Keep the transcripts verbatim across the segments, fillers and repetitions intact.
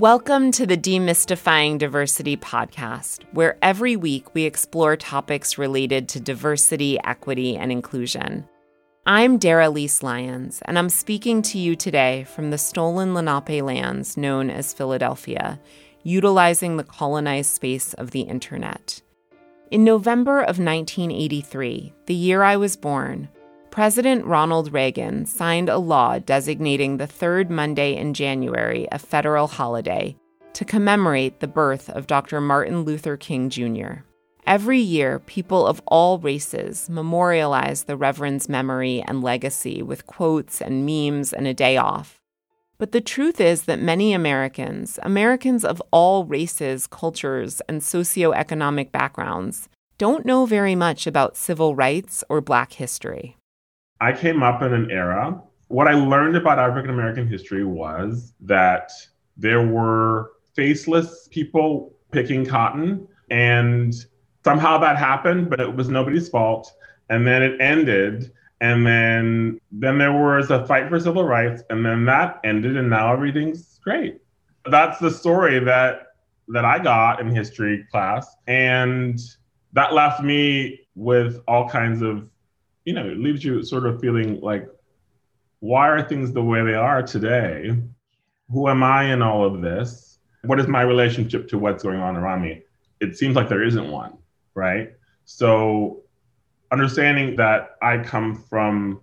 Welcome to the Demystifying Diversity podcast, where every week we explore topics related to diversity, equity, and inclusion. I'm Dara Lise Lyons, and I'm speaking to you today from the stolen Lenape lands known as Philadelphia, utilizing the colonized space of the internet. In November of nineteen eighty-three, the year I was born, President Ronald Reagan signed a law designating the third Monday in January a federal holiday to commemorate the birth of Doctor Martin Luther King Junior Every year, people of all races memorialize the Reverend's memory and legacy with quotes and memes and a day off. But the truth is that many Americans, Americans of all races, cultures, and socioeconomic backgrounds, don't know very much about civil rights or Black history. I came up in an era. What I learned about African American history was that there were faceless people picking cotton, and somehow that happened, but it was nobody's fault. And then it ended, and then then there was a fight for civil rights, and then that ended, and now everything's great. That's the story that that I got in history class, and that left me with all kinds of, you know, it leaves you sort of feeling like, why are things the way they are today? Who am I in all of this? What is my relationship to what's going on around me? It seems like there isn't one, right? So understanding that I come from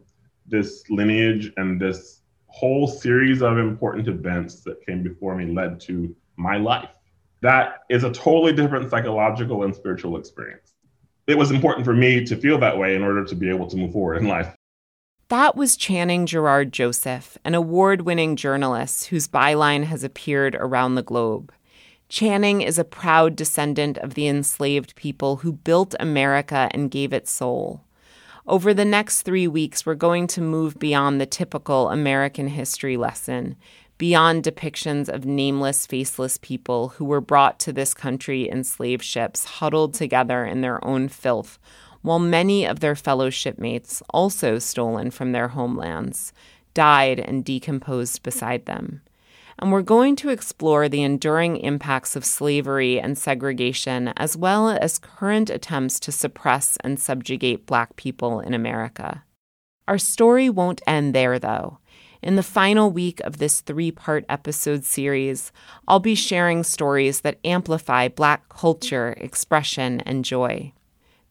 this lineage and this whole series of important events that came before me led to my life. That is a totally different psychological and spiritual experience. It was important for me to feel that way in order to be able to move forward in life. That was Channing Gerard Joseph, an award-winning journalist whose byline has appeared around the globe. Channing is a proud descendant of the enslaved people who built America and gave it soul. Over the next three weeks, we're going to move beyond the typical American history lesson, beyond depictions of nameless, faceless people who were brought to this country in slave ships, huddled together in their own filth, while many of their fellow shipmates, also stolen from their homelands, died and decomposed beside them. And we're going to explore the enduring impacts of slavery and segregation, as well as current attempts to suppress and subjugate Black people in America. Our story won't end there, though. In the final week of this three-part episode series, I'll be sharing stories that amplify Black culture, expression, and joy.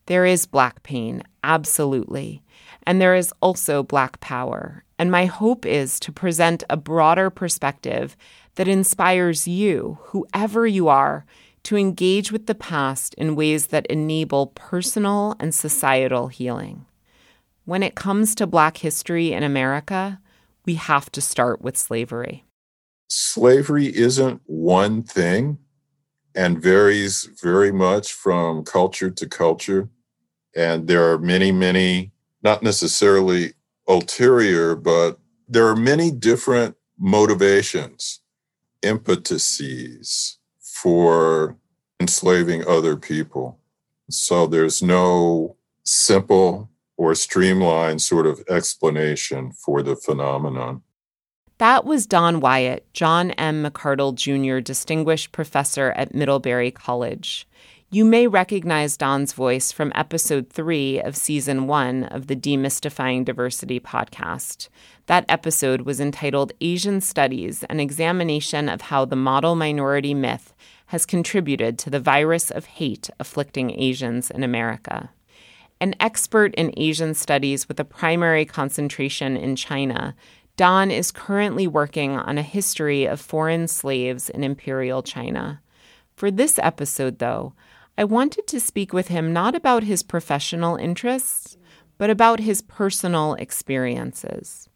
There is Black pain, absolutely, and there is also Black power. And my hope is to present a broader perspective that inspires you, whoever you are, to engage with the past in ways that enable personal and societal healing. When it comes to Black history in America, we have to start with slavery. Slavery isn't one thing and varies very much from culture to culture. And there are many, many, not necessarily ulterior, but there are many different motivations, impetuses for enslaving other people. So there's no simple or streamlined sort of explanation for the phenomenon. That was Don Wyatt, John M. McCardell Junior, Distinguished Professor at Middlebury College. You may recognize Don's voice from episode three of season one of the Demystifying Diversity podcast. That episode was entitled Asian Studies, an examination of how the model minority myth has contributed to the virus of hate afflicting Asians in America. An expert in Asian studies with a primary concentration in China, Don is currently working on a history of foreign slaves in imperial China. For this episode, though, I wanted to speak with him not about his professional interests, but about his personal experiences.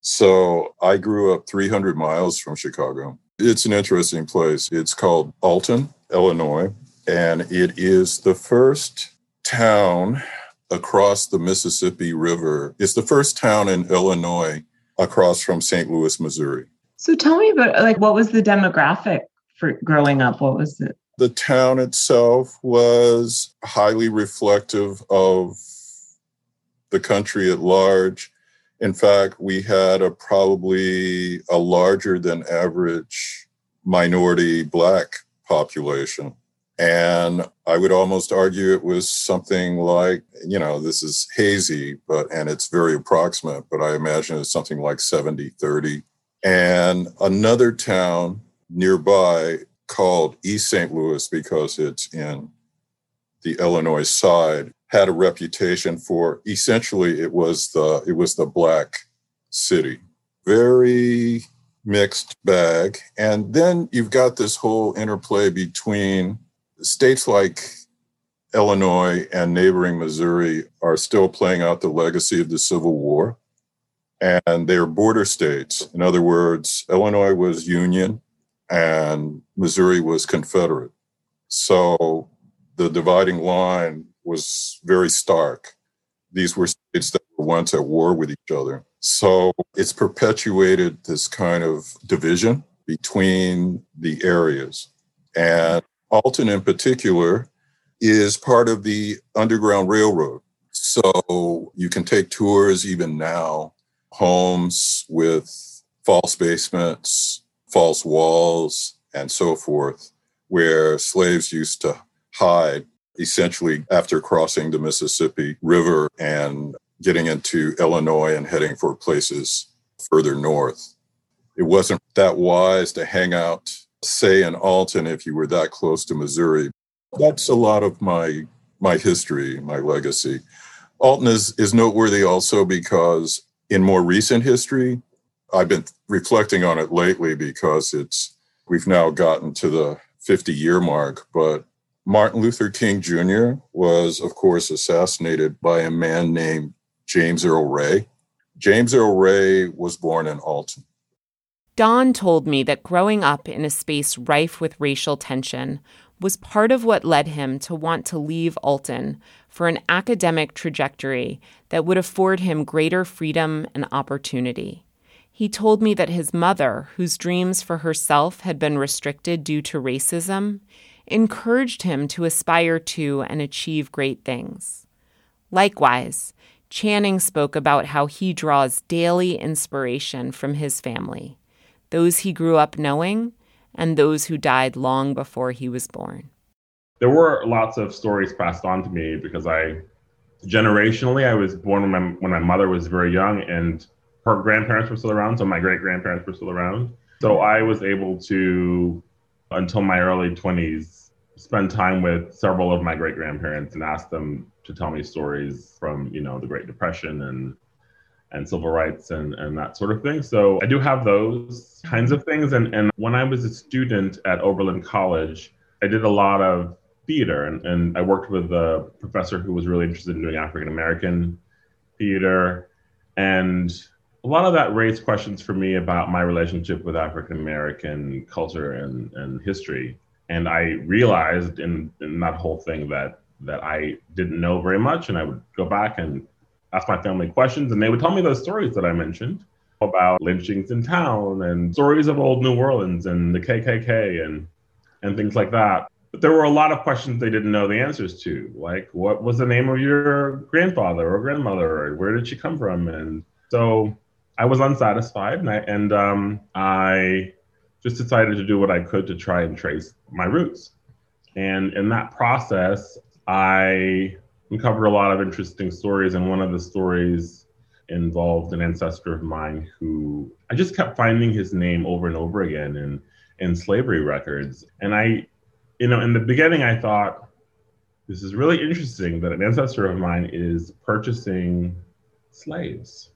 So I grew up three hundred miles from Chicago. It's an interesting place. It's called Alton, Illinois, and it is the first town across the Mississippi River. It's the first town in Illinois across from Saint Louis, Missouri. So tell me about, like, what was the demographic for growing up? What was it? The town itself was highly reflective of the country at large. In fact, we had a probably a larger than average minority Black population. And I would almost argue it was something like, you know, this is hazy, but and it's very approximate, but I imagine it's something like seventy thirty. And another town nearby called East Saint Louis, because it's in the Illinois side, had a reputation for essentially it was the it was the Black city. Very mixed bag. And then you've got this whole interplay between states like Illinois and neighboring Missouri are still playing out the legacy of the Civil War, and they're border states. In other words, Illinois was Union and Missouri was Confederate. So the dividing line was very stark. These were states that were once at war with each other. So it's perpetuated this kind of division between the areas. And Alton, in particular, is part of the Underground Railroad. So you can take tours even now, homes with false basements, false walls, and so forth, where slaves used to hide, essentially after crossing the Mississippi River and getting into Illinois and heading for places further north. It wasn't that wise to hang out, say, in Alton if you were that close to Missouri. That's a lot of my my history, my legacy. Alton is, is noteworthy also because in more recent history, I've been reflecting on it lately because it's we've now gotten to the fifty-year mark, but Martin Luther King Junior was, of course, assassinated by a man named James Earl Ray. James Earl Ray was born in Alton. Don told me that growing up in a space rife with racial tension was part of what led him to want to leave Alton for an academic trajectory that would afford him greater freedom and opportunity. He told me that his mother, whose dreams for herself had been restricted due to racism, encouraged him to aspire to and achieve great things. Likewise, Channing spoke about how he draws daily inspiration from his family, those he grew up knowing and those who died long before he was born. There were lots of stories passed on to me because I, generationally, I was born when my, when my mother was very young and her grandparents were still around, so my great-grandparents were still around. So I was able to, until my early twenties, spend time with several of my great-grandparents and ask them to tell me stories from, you know, the Great Depression and and civil rights and, and that sort of thing. So I do have those kinds of things. And, and when I was a student at Oberlin College, I did a lot of theater. And, and I worked with a professor who was really interested in doing African-American theater. And a lot of that raised questions for me about my relationship with African-American culture and, and history. And I realized in, in that whole thing that that I didn't know very much. And I would go back and ask my family questions, and they would tell me those stories that I mentioned about lynchings in town and stories of old New Orleans and the K K K and and things like that. But there were a lot of questions they didn't know the answers to, like what was the name of your grandfather or grandmother, or where did she come from? And so I was unsatisfied, and I, and, um, I just decided to do what I could to try and trace my roots. And in that process, I uncovered a lot of interesting stories, and one of the stories involved an ancestor of mine who I just kept finding his name over and over again in, in slavery records. And I, you know, in the beginning, I thought, this is really interesting that an ancestor of mine is purchasing slaves.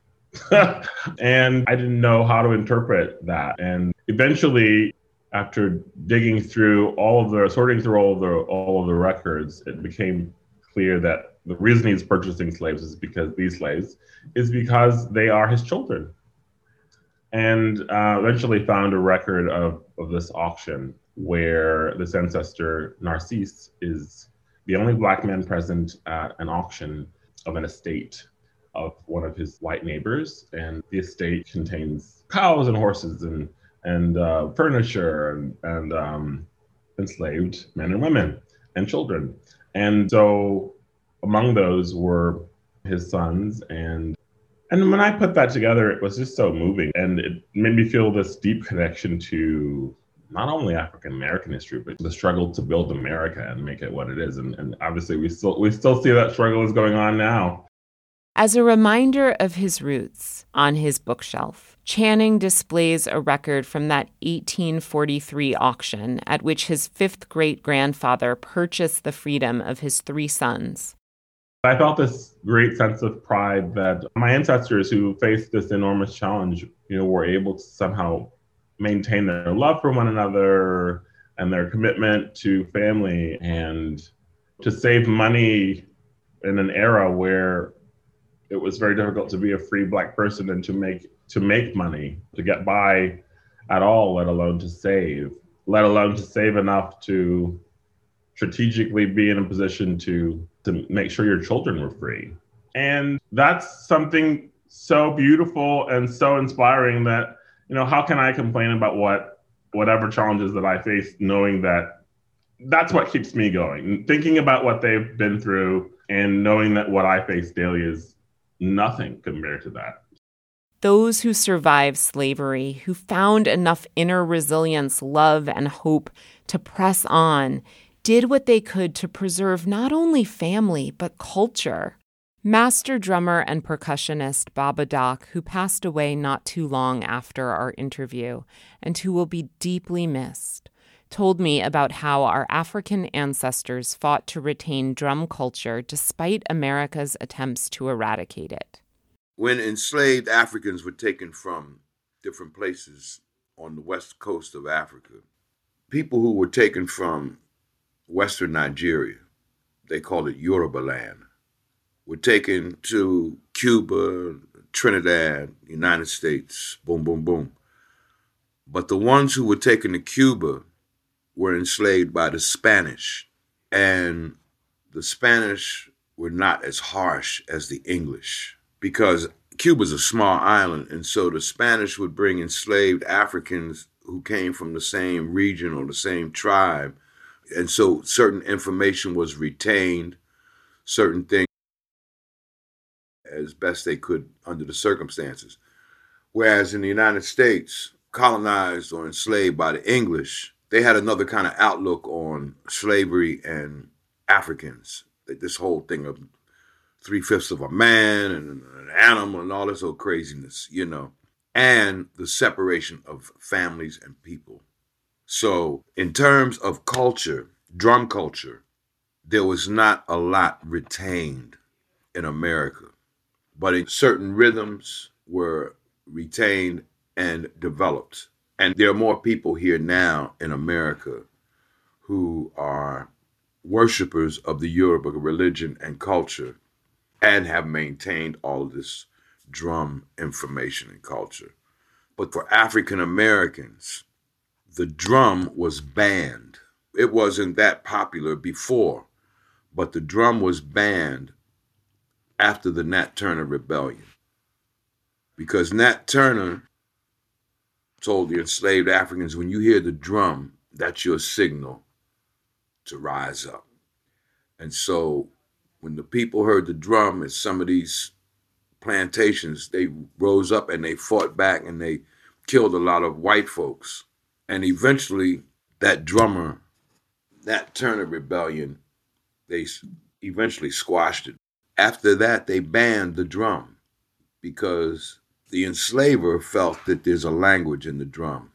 And I didn't know how to interpret that. And eventually, after digging through all of the, sorting through all of the, all of the records, it became clear that the reason he's purchasing slaves is because these slaves is because they are his children. And uh, eventually found a record of, of this auction where this ancestor, Narcisse, is the only Black man present at an auction of an estate of one of his white neighbors. And the estate contains cows and horses and and uh, furniture and, and um, enslaved men and women and children. And so among those were his sons. And and when I put that together, it was just so moving. And it made me feel this deep connection to not only African-American history, but the struggle to build America and make it what it is. And, and obviously, we still we still see that struggle is going on now. As a reminder of his roots, on his bookshelf, Channing displays a record from that eighteen forty-three auction at which his fifth great-grandfather purchased the freedom of his three sons. I felt this great sense of pride that my ancestors who faced this enormous challenge, you know, were able to somehow maintain their love for one another and their commitment to family and to save money in an era where it was very difficult to be a free Black person and to make to make money, to get by at all, let alone to save, let alone to save enough to strategically be in a position to, to make sure your children were free. And that's something so beautiful and so inspiring that, you know, how can I complain about what whatever challenges that I face, knowing that that's what keeps me going, thinking about what they've been through and knowing that what I face daily is nothing compared to that. Those who survived slavery, who found enough inner resilience, love, and hope to press on, did what they could to preserve not only family, but culture. Master drummer and percussionist Baba Doc, who passed away not too long after our interview and who will be deeply missed, told me about how our African ancestors fought to retain drum culture despite America's attempts to eradicate it. When enslaved Africans were taken from different places on the west coast of Africa, people who were taken from Western Nigeria, they call it Yoruba land, were taken to Cuba, Trinidad, United States, boom, boom, boom. But the ones who were taken to Cuba were enslaved by the Spanish, and the Spanish were not as harsh as the English because Cuba's a small island, and so the Spanish would bring enslaved Africans who came from the same region or the same tribe. And so certain information was retained, certain things as best they could under the circumstances. Whereas in the United States, colonized or enslaved by the English, they had another kind of outlook on slavery and Africans. This whole thing of three-fifths of a man and an animal and all this old craziness, you know, and the separation of families and people. So in terms of culture, drum culture, there was not a lot retained in America, but certain rhythms were retained and developed. And there are more people here now in America who are worshipers of the Yoruba religion and culture and have maintained all of this drum information and culture. But for African Americans, the drum was banned. It wasn't that popular before, but the drum was banned after the Nat Turner Rebellion. Because Nat Turner told the enslaved Africans, when you hear the drum, that's your signal to rise up. And so when the people heard the drum at some of these plantations, they rose up and they fought back and they killed a lot of white folks. And eventually, that drummer, that Turner Rebellion, they eventually squashed it. After that, they banned the drum because the enslaver felt that there's a language in the drum.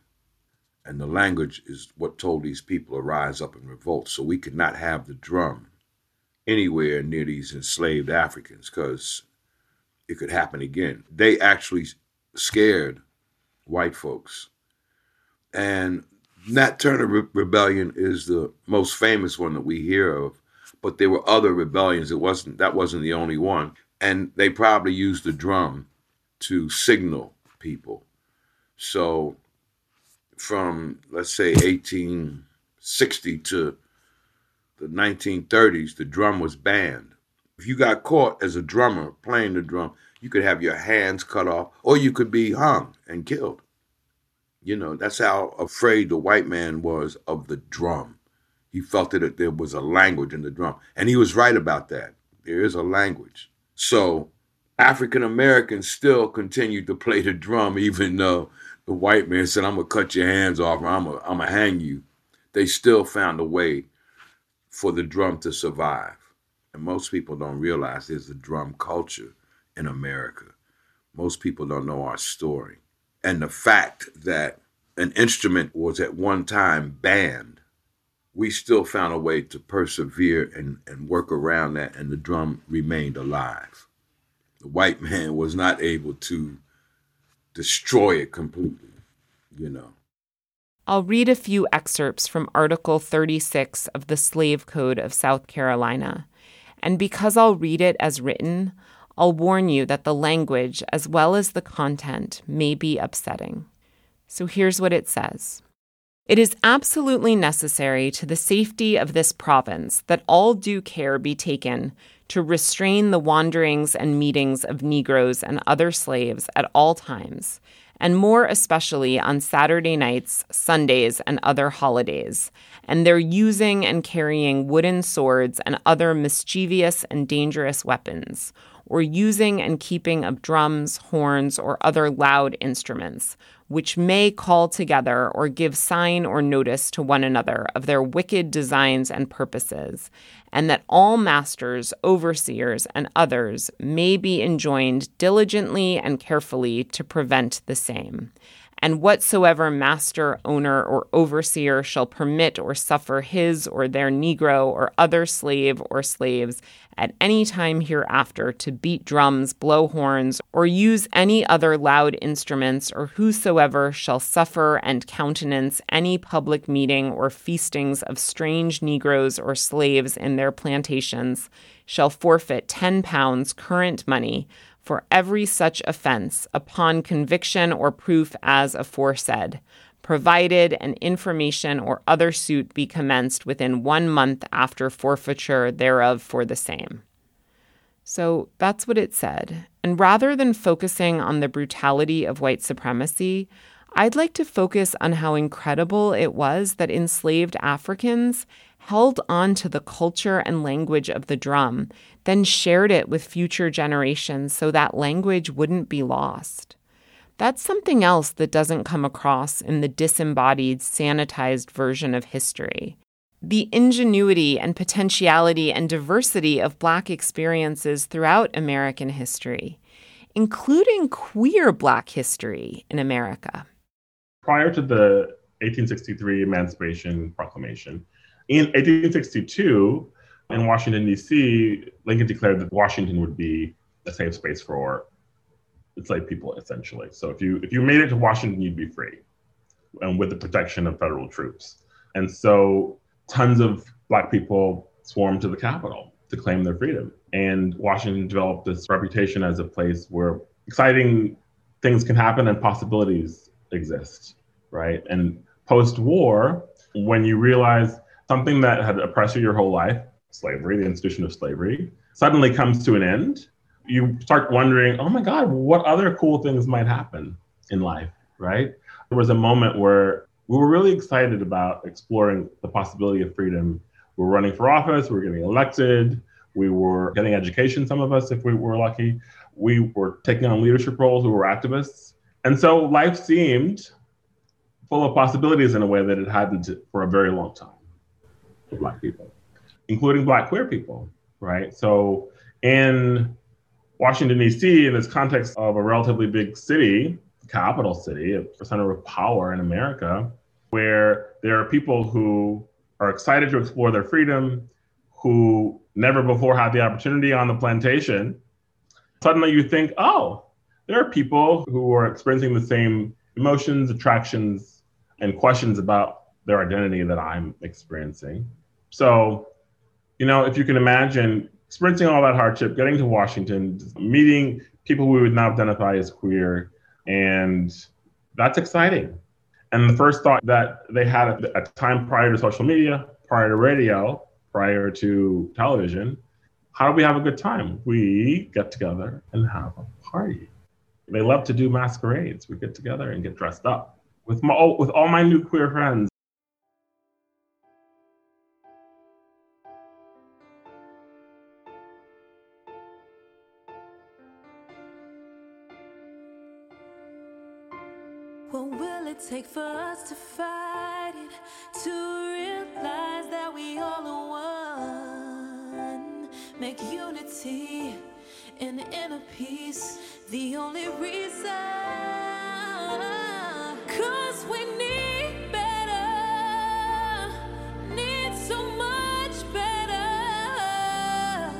And the language is what told these people to rise up and revolt. So we could not have the drum anywhere near these enslaved Africans because it could happen again. They actually scared white folks. And Nat Turner Re- Rebellion is the most famous one that we hear of, but there were other rebellions. It wasn't that wasn't the only one. And they probably used the drum to signal people. So from, let's say, eighteen sixty to the nineteen thirties, the drum was banned. If you got caught as a drummer playing the drum, you could have your hands cut off or you could be hung and killed. You know, that's how afraid the white man was of the drum. He felt that there was a language in the drum. And he was right about that. There is a language. So African Americans still continued to play the drum, even though the white man said, I'm going to cut your hands off, or I'm going I'm to hang you, they still found a way for the drum to survive. And most people don't realize there's a drum culture in America. Most people don't know our story. And the fact that an instrument was at one time banned, we still found a way to persevere and, and work around that, and the drum remained alive. The white man was not able to destroy it completely, you know. I'll read a few excerpts from Article thirty-six of the Slave Code of South Carolina. And because I'll read it as written, I'll warn you that the language, as well as the content, may be upsetting. So here's what it says. It is absolutely necessary to the safety of this province that all due care be taken to restrain the wanderings and meetings of Negroes and other slaves at all times, and more especially on Saturday nights, Sundays, and other holidays, and their using and carrying wooden swords and other mischievous and dangerous weapons, or using and keeping of drums, horns, or other loud instruments, which may call together or give sign or notice to one another of their wicked designs and purposes, and that all masters, overseers, and others may be enjoined diligently and carefully to prevent the same. And whatsoever master, owner, or overseer shall permit or suffer his or their Negro or other slave or slaves at any time hereafter to beat drums, blow horns, or use any other loud instruments, or whosoever shall suffer and countenance any public meeting or feastings of strange Negroes or slaves in their plantations, shall forfeit ten pounds current money for every such offense upon conviction or proof as aforesaid, provided an information or other suit be commenced within one month after forfeiture thereof for the same. So that's what it said. And rather than focusing on the brutality of white supremacy, I'd like to focus on how incredible it was that enslaved Africans held on to the culture and language of the drum, then shared it with future generations so that language wouldn't be lost. That's something else that doesn't come across in the disembodied, sanitized version of history. The ingenuity and potentiality and diversity of Black experiences throughout American history, including queer Black history in America. Prior to the eighteen sixty-three Emancipation Proclamation, in eighteen sixty-two, in Washington, D C, Lincoln declared that Washington would be a safe space for enslaved people, essentially. So if you if you made it to Washington, you'd be free, and with the protection of federal troops. And so tons of Black people swarmed to the Capitol to claim their freedom. And Washington developed this reputation as a place where exciting things can happen and possibilities exist, right? And post-war, when you realize something that had oppressed you your whole life, slavery, the institution of slavery, suddenly comes to an end, you start wondering, oh my God, what other cool things might happen in life, right? There was a moment where we were really excited about exploring the possibility of freedom. We were running for office, we were getting elected, we were getting education, some of us, if we were lucky. We were taking on leadership roles, we were activists. And so life seemed full of possibilities in a way that it hadn't for a very long time. Black people, including Black queer people, right? So in Washington, D C, in this context of a relatively big city, capital city, a center of power in America, where there are people who are excited to explore their freedom, who never before had the opportunity on the plantation, suddenly you think, oh, there are people who are experiencing the same emotions, attractions, and questions about their identity that I'm experiencing. So, you know, if you can imagine experiencing all that hardship, getting to Washington, meeting people who we would now identify as queer, and that's exciting. And the first thought that they had at a time prior to social media, prior to radio, prior to television, how do we have a good time? We get together and have a party. They love to do masquerades. We get together and get dressed up with my, with all my new queer friends. What will it take for us to fight it, to realize that we all are one? Make unity and inner peace the only reason. 'Cause we need better, need so much better.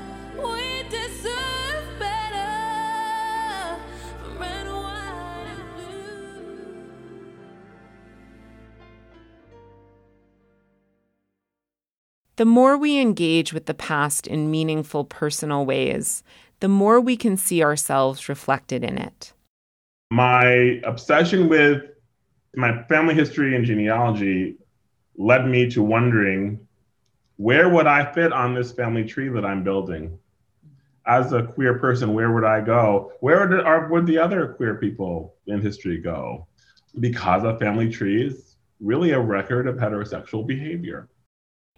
We deserve better for red, white, and blue. The more we engage with the past in meaningful personal ways, the more we can see ourselves reflected in it. My obsession with my family history and genealogy led me to wondering, where would I fit on this family tree that I'm building? As a queer person, where would I go? Where would, or would the other queer people in history go? Because a family tree is really a record of heterosexual behavior.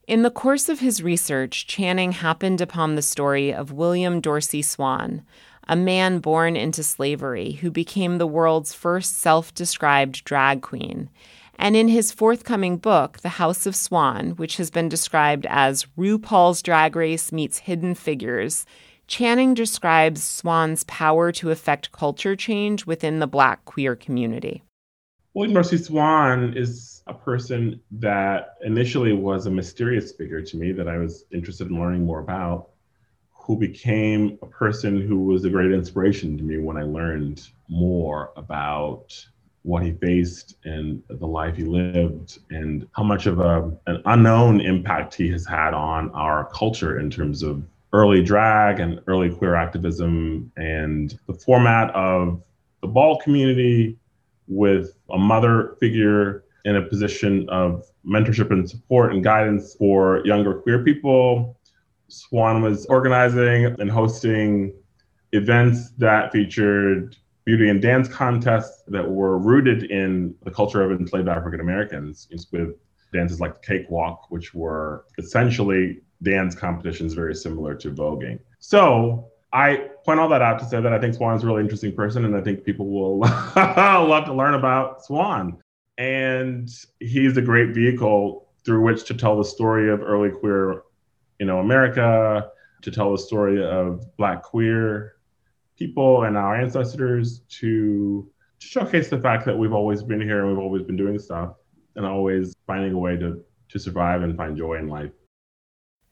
In the course of his research, Channing happened upon the story of William Dorsey Swan, a man born into slavery who became the world's first self-described drag queen. And in his forthcoming book, The House of Swan, which has been described as RuPaul's Drag Race meets Hidden Figures, Channing describes Swan's power to affect culture change within the Black queer community. William Dorsey Swan is a person that initially was a mysterious figure to me that I was interested in learning more about, who became a person who was a great inspiration to me when I learned more about what he faced and the life he lived and how much of a, an unknown impact he has had on our culture in terms of early drag and early queer activism and the format of the ball community, with a mother figure in a position of mentorship and support and guidance for younger queer people. Swan was organizing and hosting events that featured beauty and dance contests that were rooted in the culture of enslaved African Americans, with dances like the cakewalk, which were essentially dance competitions very similar to voguing. So I point all that out to say that I think Swan's a really interesting person, and I think people will love to learn about Swan. And he's a great vehicle through which to tell the story of early queer, you know, America, to tell the story of Black queer people and our ancestors, to, to showcase the fact that we've always been here and we've always been doing stuff and always finding a way to, to survive and find joy in life.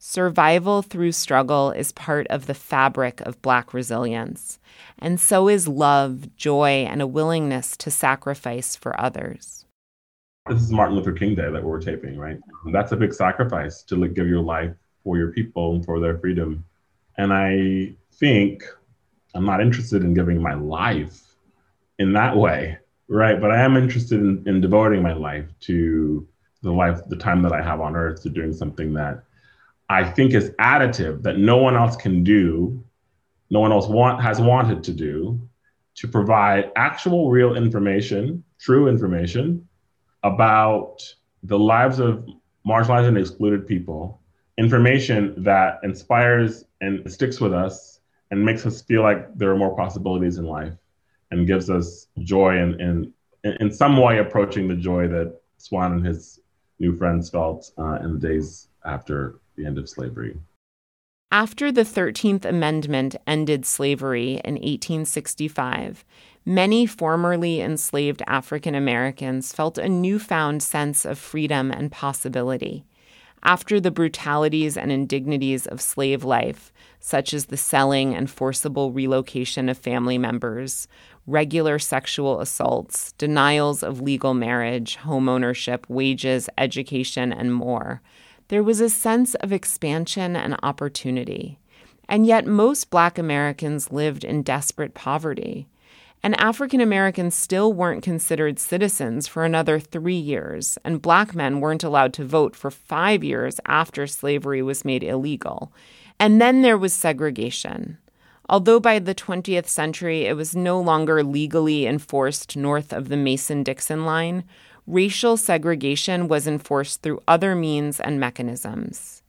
Survival through struggle is part of the fabric of Black resilience, and so is love, joy, and a willingness to sacrifice for others. This is Martin Luther King Day that we're taping, right? That's a big sacrifice, to give your life for your people and for their freedom. And I think I'm not interested in giving my life in that way, right? But I am interested in, in devoting my life to the life, the time that I have on earth, to doing something that I think is additive, that no one else can do, no one else want, has wanted to do, to provide actual real information, true information about the lives of marginalized and excluded people, information that inspires and sticks with us and makes us feel like there are more possibilities in life and gives us joy and in, in, in some way approaching the joy that Swan and his new friends felt uh, in the days after the end of slavery. After the thirteenth Amendment ended slavery in eighteen sixty-five, many formerly enslaved African Americans felt a newfound sense of freedom and possibility. After the brutalities and indignities of slave life, such as the selling and forcible relocation of family members, regular sexual assaults, denials of legal marriage, homeownership, wages, education, and more, there was a sense of expansion and opportunity. And yet most Black Americans lived in desperate poverty. And African Americans still weren't considered citizens for another three years, and Black men weren't allowed to vote for five years after slavery was made illegal. And then there was segregation. Although by the twentieth century it was no longer legally enforced north of the Mason-Dixon line, racial segregation was enforced through other means and mechanisms.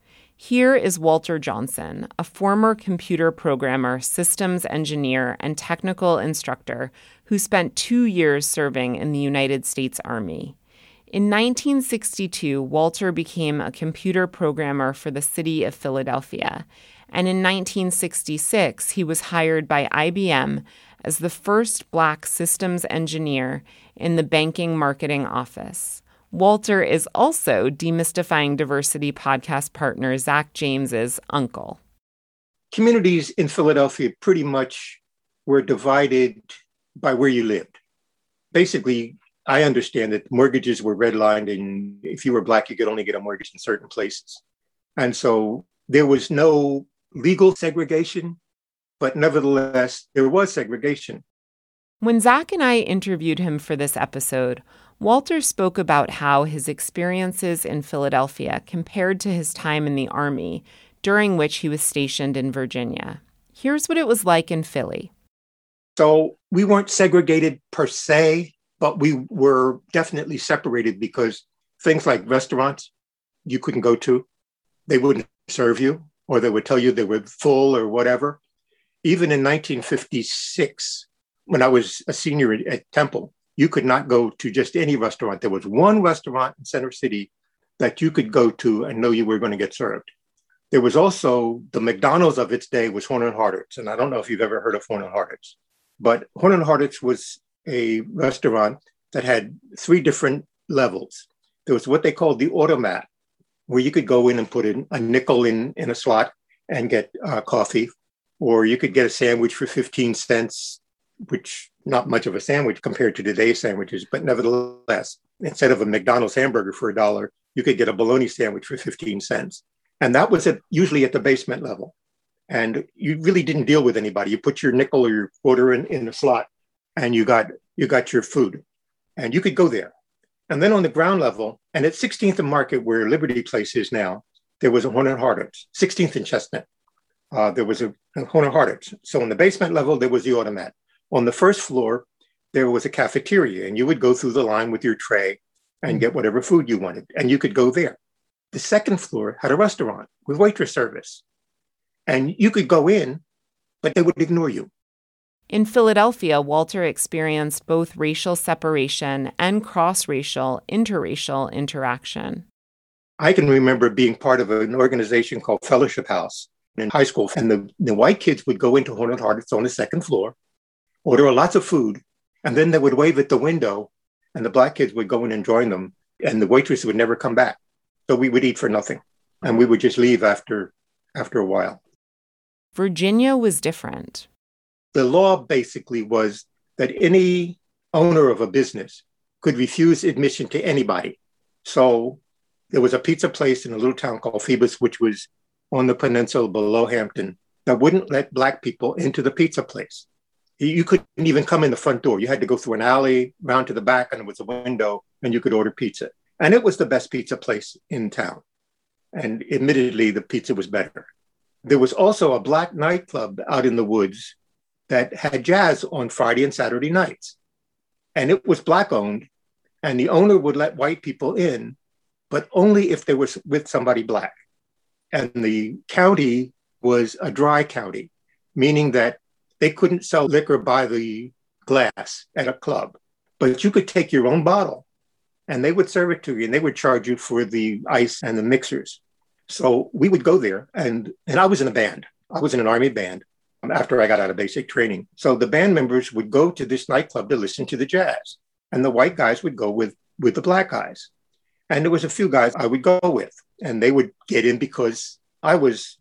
Here is Walter Johnson, a former computer programmer, systems engineer, and technical instructor who spent two years serving in the United States Army. In nineteen sixty-two, Walter became a computer programmer for the city of Philadelphia, and in nineteen sixty-six, he was hired by I B M as the first black systems engineer in the banking marketing office. Walter is also Demystifying Diversity podcast partner Zach James's uncle. Communities in Philadelphia pretty much were divided by where you lived. Basically, I understand that mortgages were redlined, and if you were black, you could only get a mortgage in certain places. And so there was no legal segregation, but nevertheless, there was segregation. When Zach and I interviewed him for this episode, Walter spoke about how his experiences in Philadelphia compared to his time in the Army, during which he was stationed in Virginia. Here's what it was like in Philly. So we weren't segregated per se, but we were definitely separated because things like restaurants you couldn't go to. They wouldn't serve you, or they would tell you they were full or whatever. Even in nineteen fifty-six, when I was a senior at Temple, you could not go to just any restaurant. There was one restaurant in Center City that you could go to and know you were going to get served. There was also the McDonald's of its day was Horn and Harditz. And I don't know if you've ever heard of Horn and Harditz, but Horn and Harditz was a restaurant that had three different levels. There was what they called the automat, where you could go in and put in a nickel in, in a slot and get uh, coffee, or you could get a sandwich for fifteen cents, which not much of a sandwich compared to today's sandwiches, but nevertheless, instead of a McDonald's hamburger for a dollar, you could get a bologna sandwich for fifteen cents. And that was at, usually at the basement level. And you really didn't deal with anybody. You put your nickel or your quarter in, in a slot and you got you got your food and you could go there. And then on the ground level, and at sixteenth and Market, where Liberty Place is now, there was a Horn and Harditz, sixteenth and Chestnut. Uh, there was a, a Horn and Harditz. So on the basement level, there was the automat. On the first floor, there was a cafeteria, and you would go through the line with your tray and get whatever food you wanted, and you could go there. The second floor had a restaurant with waitress service, and you could go in, but they would ignore you. In Philadelphia, Walter experienced both racial separation and cross-racial, interracial interaction. I can remember being part of an organization called Fellowship House in high school, and the, the white kids would go into Horn and Harditz on the second floor, order lots of food, and then they would wave at the window, and the black kids would go in and join them, and the waitress would never come back. So we would eat for nothing, and we would just leave after after a while. Virginia was different. The law basically was that any owner of a business could refuse admission to anybody. So there was a pizza place in a little town called Phoebus, which was on the peninsula below Hampton, that wouldn't let black people into the pizza place. You couldn't even come in the front door. You had to go through an alley, round to the back, and there was a window, and you could order pizza. And it was the best pizza place in town. And admittedly, the pizza was better. There was also a black nightclub out in the woods that had jazz on Friday and Saturday nights. And it was black-owned, and the owner would let white people in, but only if they were with somebody black. And the county was a dry county, meaning that they couldn't sell liquor by the glass at a club, but you could take your own bottle and they would serve it to you, and they would charge you for the ice and the mixers. So we would go there, and, and I was in a band. I was in an army band after I got out of basic training. So the band members would go to this nightclub to listen to the jazz, and the white guys would go with, with the black guys. And there was a few guys I would go with, and they would get in because I was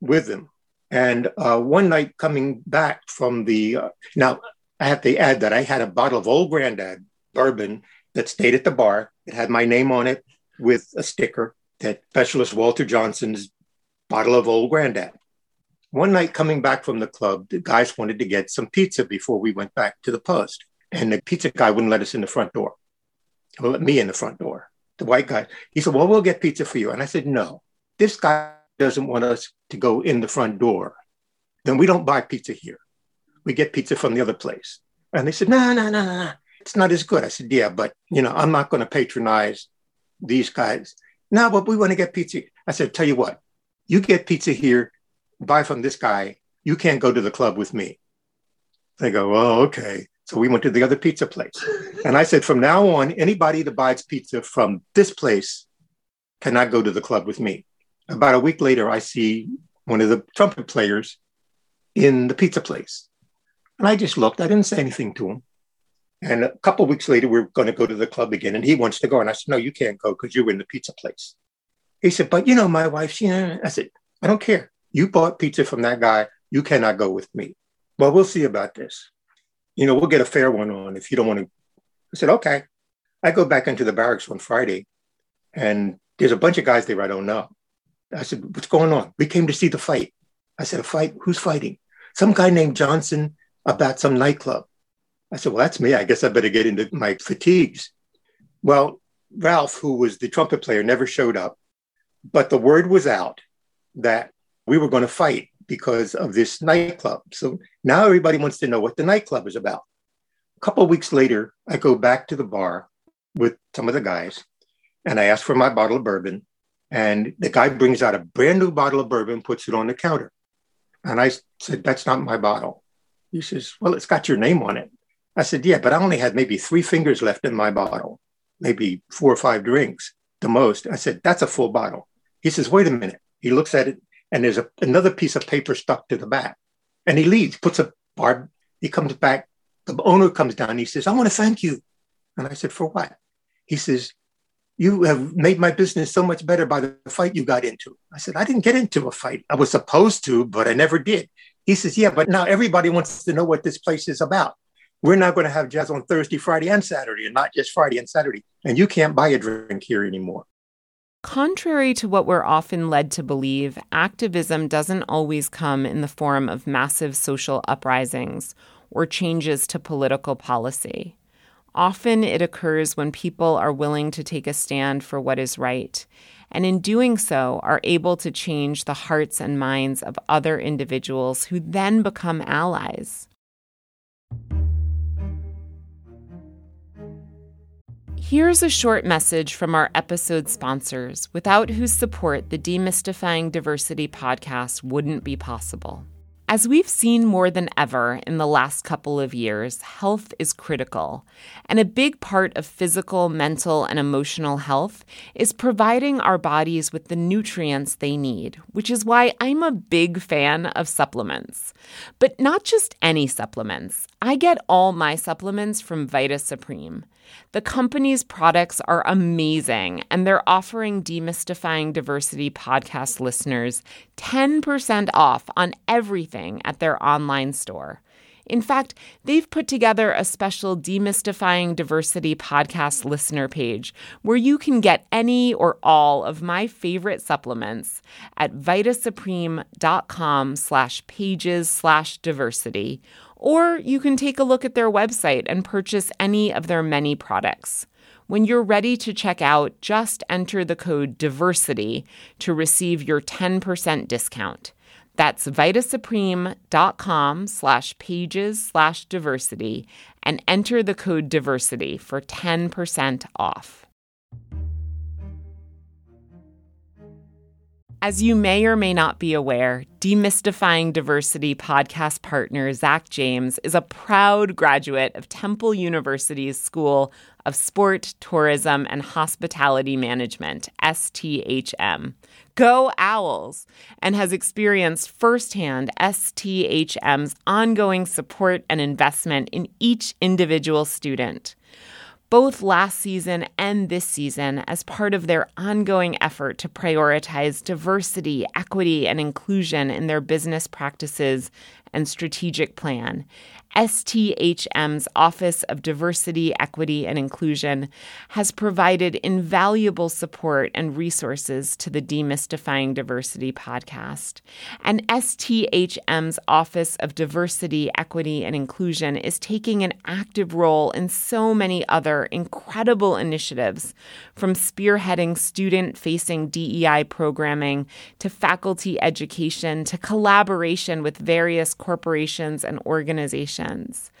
with them. And uh, one night coming back from the, uh, now I have to add that I had a bottle of Old Grandad bourbon that stayed at the bar. It had my name on it with a sticker that Specialist Walter Johnson's bottle of Old Grandad. One night coming back from the club, the guys wanted to get some pizza before we went back to the post. And the pizza guy wouldn't let us in the front door. He wouldn't let me in the front door, the white guy. He said, well, we'll get pizza for you. And I said, no, this guy doesn't want us to go in the front door, then we don't buy pizza here. We get pizza from the other place. And they said, no, no, no, no, it's not as good. I said, yeah, but, you know, I'm not going to patronize these guys. No, but we want to get pizza. I said, tell you what, you get pizza here, buy from this guy. You can't go to the club with me. They go, oh, okay. So we went to the other pizza place. And I said, from now on, anybody that buys pizza from this place cannot go to the club with me. About a week later, I see one of the trumpet players in the pizza place. And I just looked. I didn't say anything to him. And a couple of weeks later, we're going to go to the club again. And he wants to go. And I said, no, you can't go because you're in the pizza place. He said, but you know, my wife, she, I said, I don't care. You bought pizza from that guy. You cannot go with me. Well, we'll see about this. You know, we'll get a fair one on if you don't want to. I said, okay. I go back into the barracks on Friday. And there's a bunch of guys there I don't know. I said, what's going on? We came to see the fight. I said, a fight? Who's fighting? Some guy named Johnson about some nightclub. I said, well, that's me. I guess I better get into my fatigues. Well, Ralph, who was the trumpet player, never showed up. But the word was out that we were going to fight because of this nightclub. So now everybody wants to know what the nightclub is about. A couple of weeks later, I go back to the bar with some of the guys and I ask for my bottle of bourbon. And the guy brings out a brand new bottle of bourbon, puts it on the counter. And I said, that's not my bottle. He says, well, it's got your name on it. I said, yeah, but I only had maybe three fingers left in my bottle, maybe four or five drinks, the most. I said, that's a full bottle. He says, wait a minute. He looks at it, and there's a, another piece of paper stuck to the back. And he leaves, puts a bar. He comes back. The owner comes down. He says, I want to thank you. And I said, for what? He says, you have made my business so much better by the fight you got into. I said, I didn't get into a fight. I was supposed to, but I never did. He says, yeah, but now everybody wants to know what this place is about. We're now going to have jazz on Thursday, Friday, and Saturday, and not just Friday and Saturday. And you can't buy a drink here anymore. Contrary to what we're often led to believe, activism doesn't always come in the form of massive social uprisings or changes to political policy. Often it occurs when people are willing to take a stand for what is right, and in doing so are able to change the hearts and minds of other individuals who then become allies. Here's a short message from our episode sponsors, without whose support the Demystifying Diversity podcast wouldn't be possible. As we've seen more than ever in the last couple of years, health is critical, and a big part of physical, mental, and emotional health is providing our bodies with the nutrients they need, which is why I'm a big fan of supplements. But not just any supplements. I get all my supplements from Vita Supreme. The company's products are amazing, and they're offering Demystifying Diversity podcast listeners ten percent off on everything at their online store. In fact, they've put together a special Demystifying Diversity podcast listener page where you can get any or all of my favorite supplements at vitasupreme.com slash pages slash diversity. Or you can take a look at their website and purchase any of their many products. When you're ready to check out, just enter the code DIVERSITY to receive your ten percent discount. That's vitasupreme.com slash pages slash diversity and enter the code DIVERSITY for ten percent off. As you may or may not be aware, Demystifying Diversity podcast partner Zach James is a proud graduate of Temple University's School of Sport, Tourism, and Hospitality Management, S T H M. Go Owls! And has experienced firsthand S T H M's ongoing support and investment in each individual student. Both last season and this season, as part of their ongoing effort to prioritize diversity, equity, and inclusion in their business practices and strategic plan, S T H M's Office of Diversity, Equity, and Inclusion has provided invaluable support and resources to the Demystifying Diversity podcast. And S T H M's Office of Diversity, Equity, and Inclusion is taking an active role in so many other incredible initiatives, from spearheading student-facing D E I programming to faculty education to collaboration with various corporations, and organizations.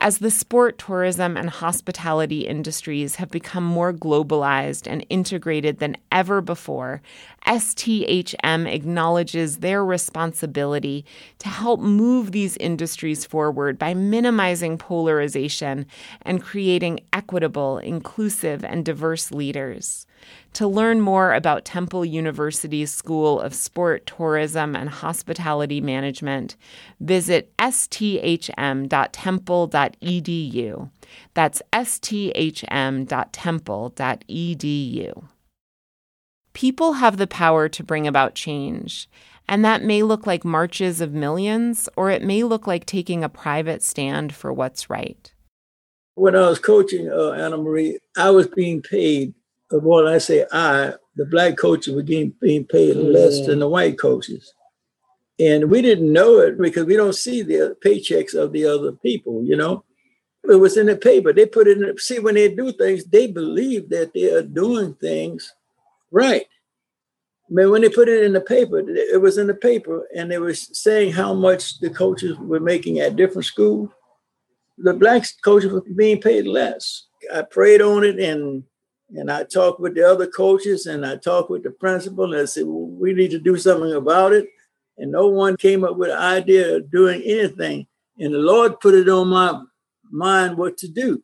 As the sport, tourism, and hospitality industries have become more globalized and integrated than ever before, S T H M acknowledges their responsibility to help move these industries forward by minimizing polarization and creating equitable, inclusive, and diverse leaders. To learn more about Temple University's School of Sport, Tourism, and Hospitality Management, visit S T H M dot temple dot E D U. That's S T H M dot temple dot E D U. People have the power to bring about change, and that may look like marches of millions, or it may look like taking a private stand for what's right. When I was coaching uh, Anna Marie, I was being paid, or more than I say I, the black coaches were getting, being paid less yeah. than the white coaches. And we didn't know it because we don't see the paychecks of the other people, you know. It was in the paper. They put it in the, see, when they do things, they believe that they are doing things right. I mean, when they put it in the paper, it was in the paper, and they were saying how much the coaches were making at different schools. The black coaches were being paid less. I prayed on it, and and I talked with the other coaches, and I talked with the principal, and I said, well, we need to do something about it. And no one came up with an idea of doing anything. And the Lord put it on my mind what to do.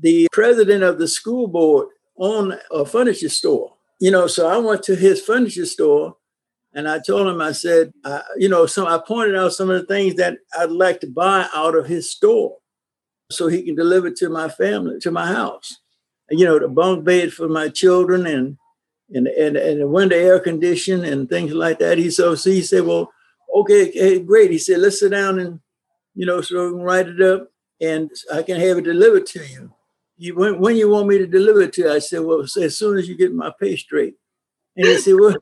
The president of the school board owned a furniture store. You know, so I went to his furniture store, and I told him, I said, I, you know, so I pointed out some of the things that I'd like to buy out of his store so he can deliver to my family, to my house. You know, the bunk bed for my children and and and, and the window air condition and things like that. He so, so he said, well, okay, hey, great. He said, let's sit down and, you know, so we can write it up and I can have it delivered to you. You, when, when you want me to deliver it to you? I said, well, as soon as you get my pay straight. And they said, well,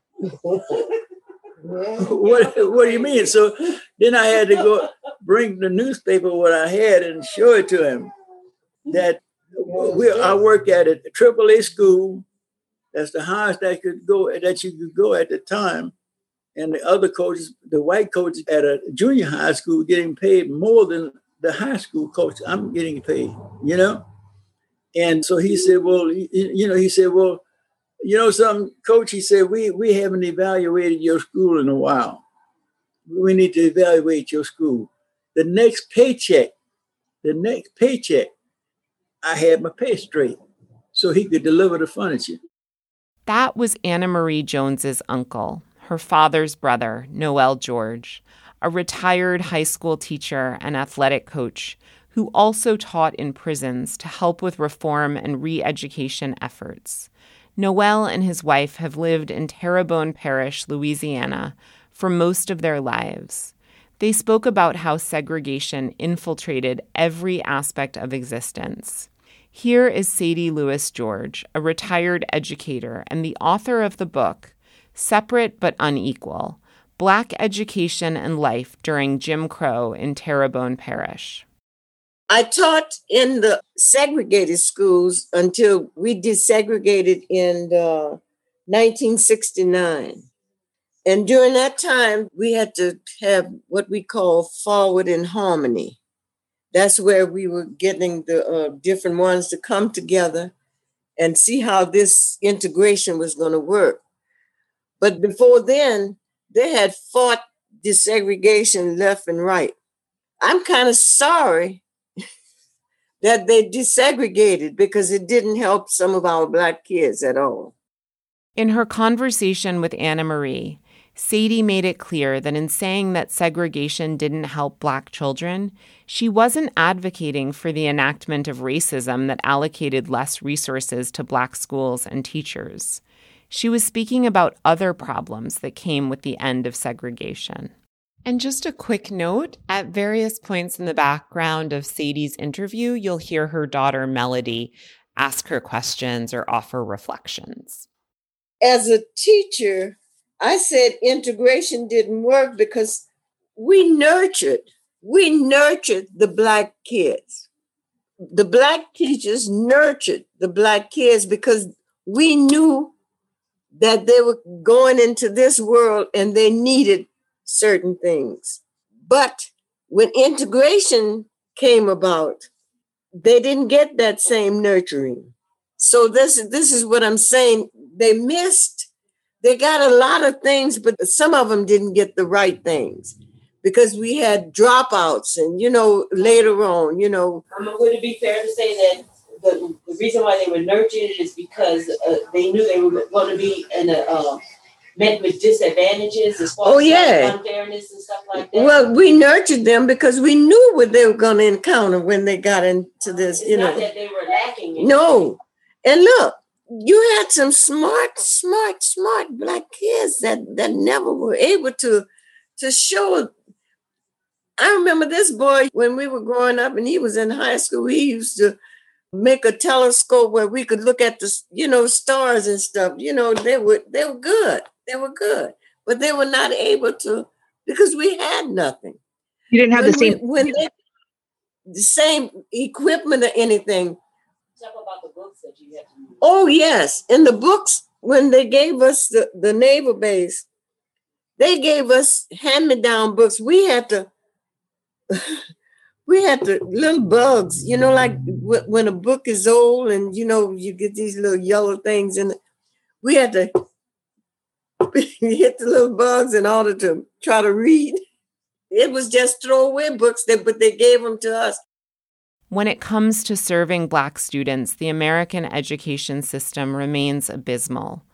what, what do you mean? So then I had to go bring the newspaper, what I had, and show it to him. That we, I work at a triple A school. That's the highest that could go that you could go at the time. And the other coaches, the white coaches at a junior high school getting paid more than the high school coach. I'm getting paid, you know? And so he said, well, you know, he said, well, you know, some coach, he said, we, we haven't evaluated your school in a while. We need to evaluate your school. The next paycheck, the next paycheck, I had my pay straight so he could deliver the furniture. That was Anna Marie Jones's uncle, her father's brother, Noel George, a retired high school teacher and athletic coach who also taught in prisons to help with reform and re-education efforts. Noel and his wife have lived in Terrebonne Parish, Louisiana, for most of their lives. They spoke about how segregation infiltrated every aspect of existence. Here is Sadie Lewis George, a retired educator and the author of the book, Separate but Unequal, Black Education and Life During Jim Crow in Terrebonne Parish. I taught in the segregated schools until we desegregated in uh, nineteen sixty-nine. And during that time, we had to have what we call forward in harmony. That's where we were getting the uh, different ones to come together and see how this integration was going to work. But before then, they had fought desegregation left and right. I'm kind of sorry that they desegregated because it didn't help some of our Black kids at all. In her conversation with Anna Marie, Sadie made it clear that in saying that segregation didn't help Black children, she wasn't advocating for the enactment of racism that allocated less resources to Black schools and teachers. She was speaking about other problems that came with the end of segregation. And just a quick note, at various points in the background of Sadie's interview, you'll hear her daughter, Melody, ask her questions or offer reflections. As a teacher, I said integration didn't work because we nurtured, we nurtured the Black kids. The Black teachers nurtured the Black kids because we knew that they were going into this world and they needed certain things, but when integration came about, they didn't get that same nurturing. So this, this is what I'm saying. They missed. They got a lot of things, but some of them didn't get the right things because we had dropouts and, you know, later on, you know. I mean, would it be fair to say that the, the reason why they were nurtured is because uh, they knew they were going to be in a... Uh, met with disadvantages as far oh, as yeah. unfairness and stuff like that? Well, we nurtured them because we knew what they were going to encounter when they got into this, it's you not know. That they were lacking. Anything. No. And look, you had some smart, smart, smart Black kids that, that never were able to, to show. I remember this boy when we were growing up and he was in high school, he used to make a telescope where we could look at the, you know, stars and stuff. You know, they were they were good. They were good, but they were not able to because we had nothing. You didn't have when the same we, when they, the same equipment or anything. Talk about the books that you had to use. Oh yes, in the books when they gave us the, the naval base, they gave us hand-me-down books. We had to, we had to little bugs, you know, like w- when a book is old and you know you get these little yellow things in it. We had to. You hit the little bugs in order to try to read. It was just throwaway books, that, but they gave them to us. When it comes to serving Black students, the American education system remains abysmal.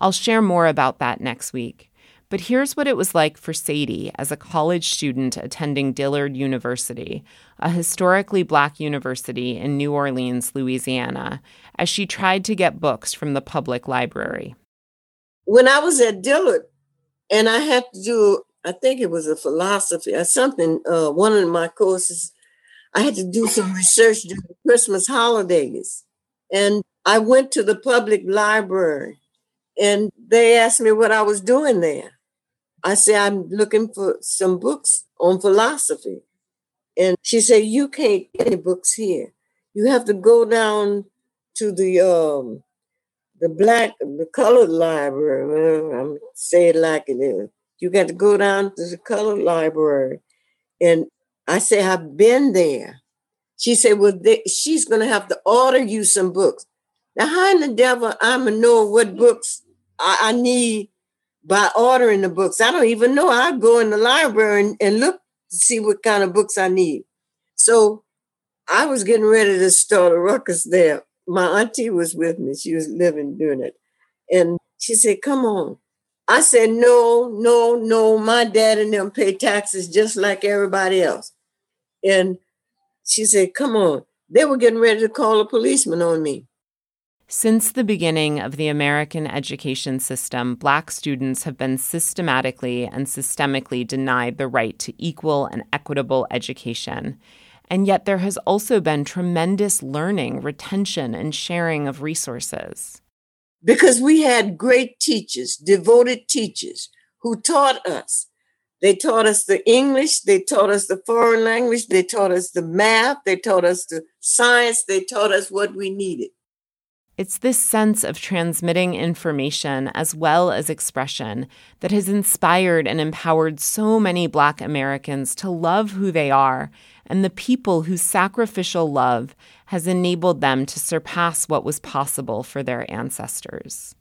I'll share more about that next week. But here's what it was like for Sadie as a college student attending Dillard University, a historically Black university in New Orleans, Louisiana, as she tried to get books from the public library. When I was at Dillard and I had to do, I think it was a philosophy or something, uh, one of my courses, I had to do some research during the Christmas holidays. And I went to the public library and they asked me what I was doing there. I said, I'm looking for some books on philosophy. And she said, you can't get any books here. You have to go down to the... Um, The black, the colored library, I'm saying it like it is. You got to go down to the colored library. And I say, I've been there. She said, well, they, she's going to have to order you some books. Now, how in the devil I'm going to know what books I, I need by ordering the books? I don't even know. I go in the library and, and look to see what kind of books I need. So I was getting ready to start a ruckus there. My auntie was with me. She was living doing it. And she said, come on. I said, no, no, no. My dad and them pay taxes just like everybody else. And she said, come on. They were getting ready to call a policeman on me. Since the beginning of the American education system, Black students have been systematically and systemically denied the right to equal and equitable education. And yet there has also been tremendous learning, retention, and sharing of resources. Because we had great teachers, devoted teachers, who taught us. They taught us the English, they taught us the foreign language, they taught us the math, they taught us the science, they taught us what we needed. It's this sense of transmitting information as well as expression that has inspired and empowered so many Black Americans to love who they are and the people whose sacrificial love has enabled them to surpass what was possible for their ancestors.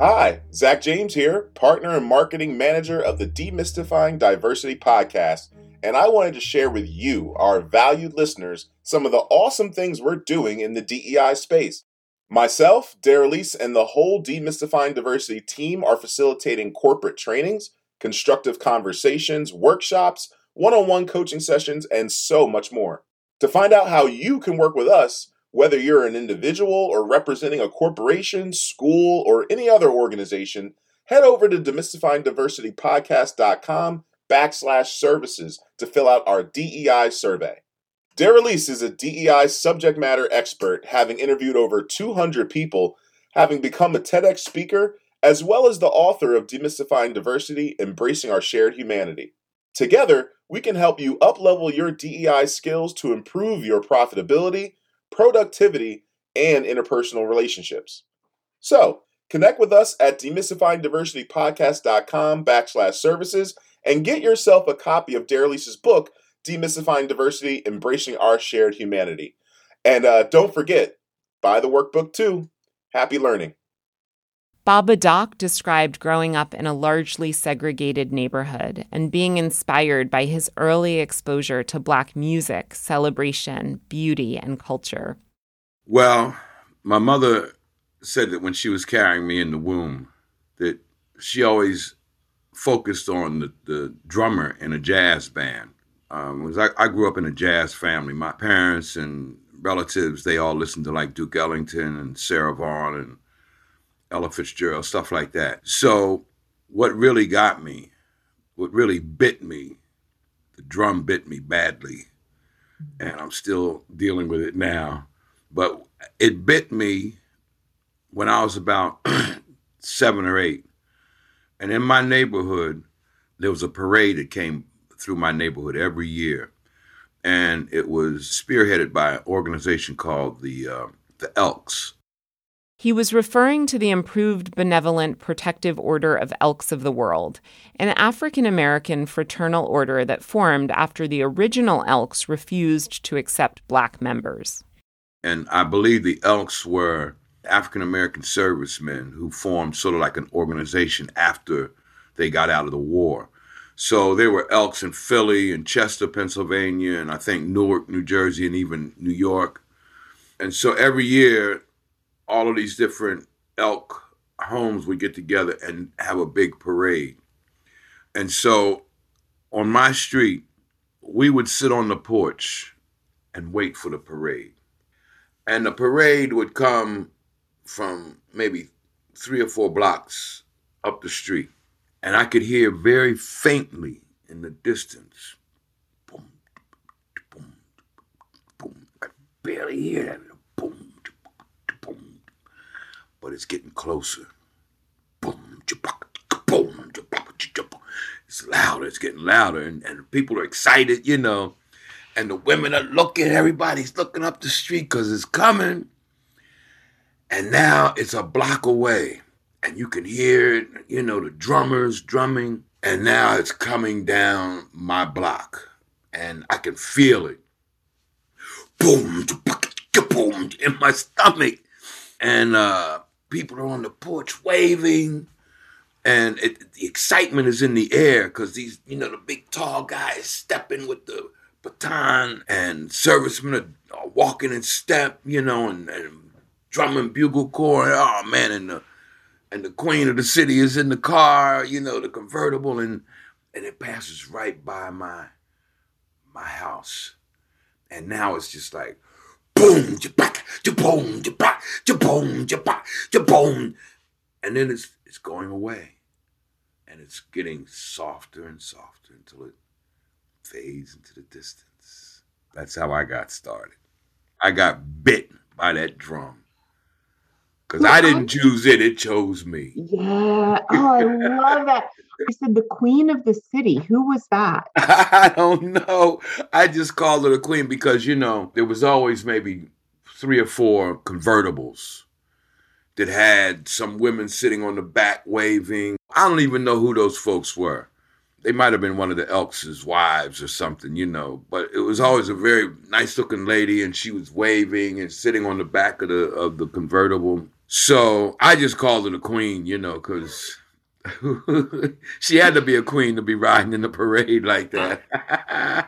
Hi, Zach James here, partner and marketing manager of the Demystifying Diversity podcast. And I wanted to share with you, our valued listeners, some of the awesome things we're doing in the D E I space. Myself, Dara Lise, and the whole Demystifying Diversity team are facilitating corporate trainings, constructive conversations, workshops, one-on-one coaching sessions, and so much more. To find out how you can work with us, whether you're an individual or representing a corporation, school, or any other organization, head over to demystifying diversity podcast dot com backslash services to fill out our D E I survey. Dara Lise is a D E I subject matter expert, having interviewed over two hundred people, having become a TEDx speaker, as well as the author of Demystifying Diversity, Embracing Our Shared Humanity. Together, we can help you uplevel your D E I skills to improve your profitability, productivity, and interpersonal relationships. So, Connect with us at demystifying diversity podcast dot com backslash services and get yourself a copy of Dara Lise's book, Demystifying Diversity, Embracing Our Shared Humanity. And uh, don't forget, buy the workbook too. Happy learning. Baba Doc described growing up in a largely segregated neighborhood and being inspired by his early exposure to Black music, celebration, beauty, and culture. Well, my mother said that when she was carrying me in the womb, that she always focused on the, the drummer in a jazz band. Um, I, I grew up in a jazz family. My parents and relatives, they all listened to like Duke Ellington and Sarah Vaughan and Ella Fitzgerald, stuff like that. So what really got me, what really bit me, the drum bit me badly, and I'm still dealing with it now, but it bit me when I was about seven or eight. And in my neighborhood, there was a parade that came through my neighborhood every year, and it was spearheaded by an organization called the uh, the Elks. He was referring to the Improved Benevolent Protective Order of Elks of the World, an African-American fraternal order that formed after the original Elks refused to accept Black members. And I believe the Elks were African-American servicemen who formed sort of like an organization after they got out of the war. So there were Elks in Philly and Chester, Pennsylvania, and I think Newark, New Jersey, and even New York. And so every year, all of these different Elk homes would get together and have a big parade. And so on my street, we would sit on the porch and wait for the parade. And the parade would come from maybe three or four blocks up the street. And I could hear very faintly in the distance, boom, boom, boom. I barely hear that. But it's getting closer. Boom, boom, it's louder, it's getting louder, and, and people are excited, you know, and the women are looking, everybody's looking up the street because it's coming, and now it's a block away, and you can hear, you know, the drummers drumming, and now it's coming down my block, and I can feel it. Boom, boom, in my stomach, and, uh, people are on the porch waving, and it, the excitement is in the air because these, you know, the big tall guy is stepping with the baton, and servicemen are, are walking in step, you know, and, and drum and bugle corps. And, oh man, and the and the queen of the city is in the car, you know, the convertible, and and it passes right by my my house, and now it's just like. Boom, jaback, jaboom, jaback, jaboom, jaback, jaboom. And then it's it's going away. And it's getting softer and softer until it fades into the distance. That's how I got started. I got bit by that drum. Because well, I didn't I, choose it, it chose me. Yeah. Oh, I love that. You said the queen of the city. Who was that? I don't know. I just called her the queen because, you know, there was always maybe three or four convertibles that had some women sitting on the back waving. I don't even know who those folks were. They might have been one of the Elks' wives or something, you know, but it was always a very nice looking lady, and she was waving and sitting on the back of the of the convertible. So I just called her the queen, you know, because she had to be a queen to be riding in the parade like that.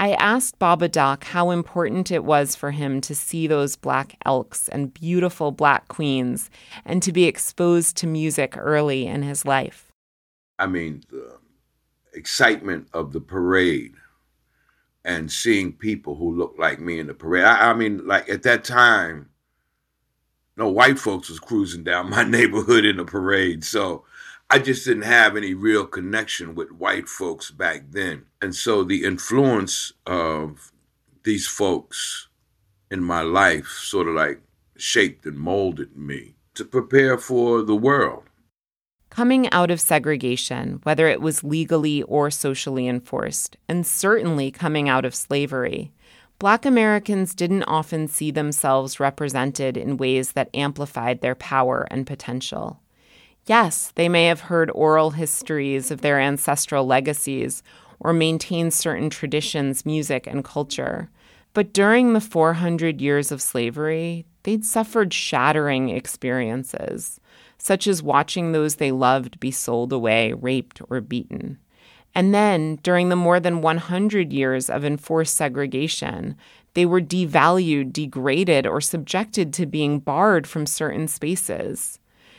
I asked Baba Doc how important it was for him to see those Black Elks and beautiful Black queens and to be exposed to music early in his life. I mean, the excitement of the parade and seeing people who look like me in the parade. I, I mean, like at that time, no white folks was cruising down my neighborhood in the parade, so I just didn't have any real connection with white folks back then. And so the influence of these folks in my life sort of like shaped and molded me to prepare for the world. Coming out of segregation, whether it was legally or socially enforced, and certainly coming out of slavery, Black Americans didn't often see themselves represented in ways that amplified their power and potential. Yes, they may have heard oral histories of their ancestral legacies or maintained certain traditions, music, and culture. But during the four hundred years of slavery, they'd suffered shattering experiences, such as watching those they loved be sold away, raped, or beaten. And then, during the more than one hundred years of enforced segregation, they were devalued, degraded, or subjected to being barred from certain spaces.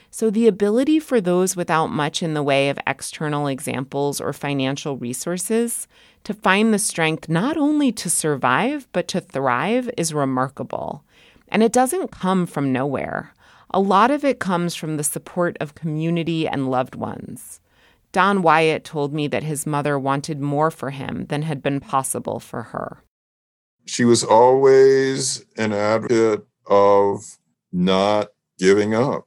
So the ability for those without much in the way of external examples or financial resources to find the strength not only to survive but to thrive is remarkable. And it doesn't come from nowhere. A lot of it comes from the support of community and loved ones. Don Wyatt told me that his mother wanted more for him than had been possible for her. She was always an advocate of not giving up.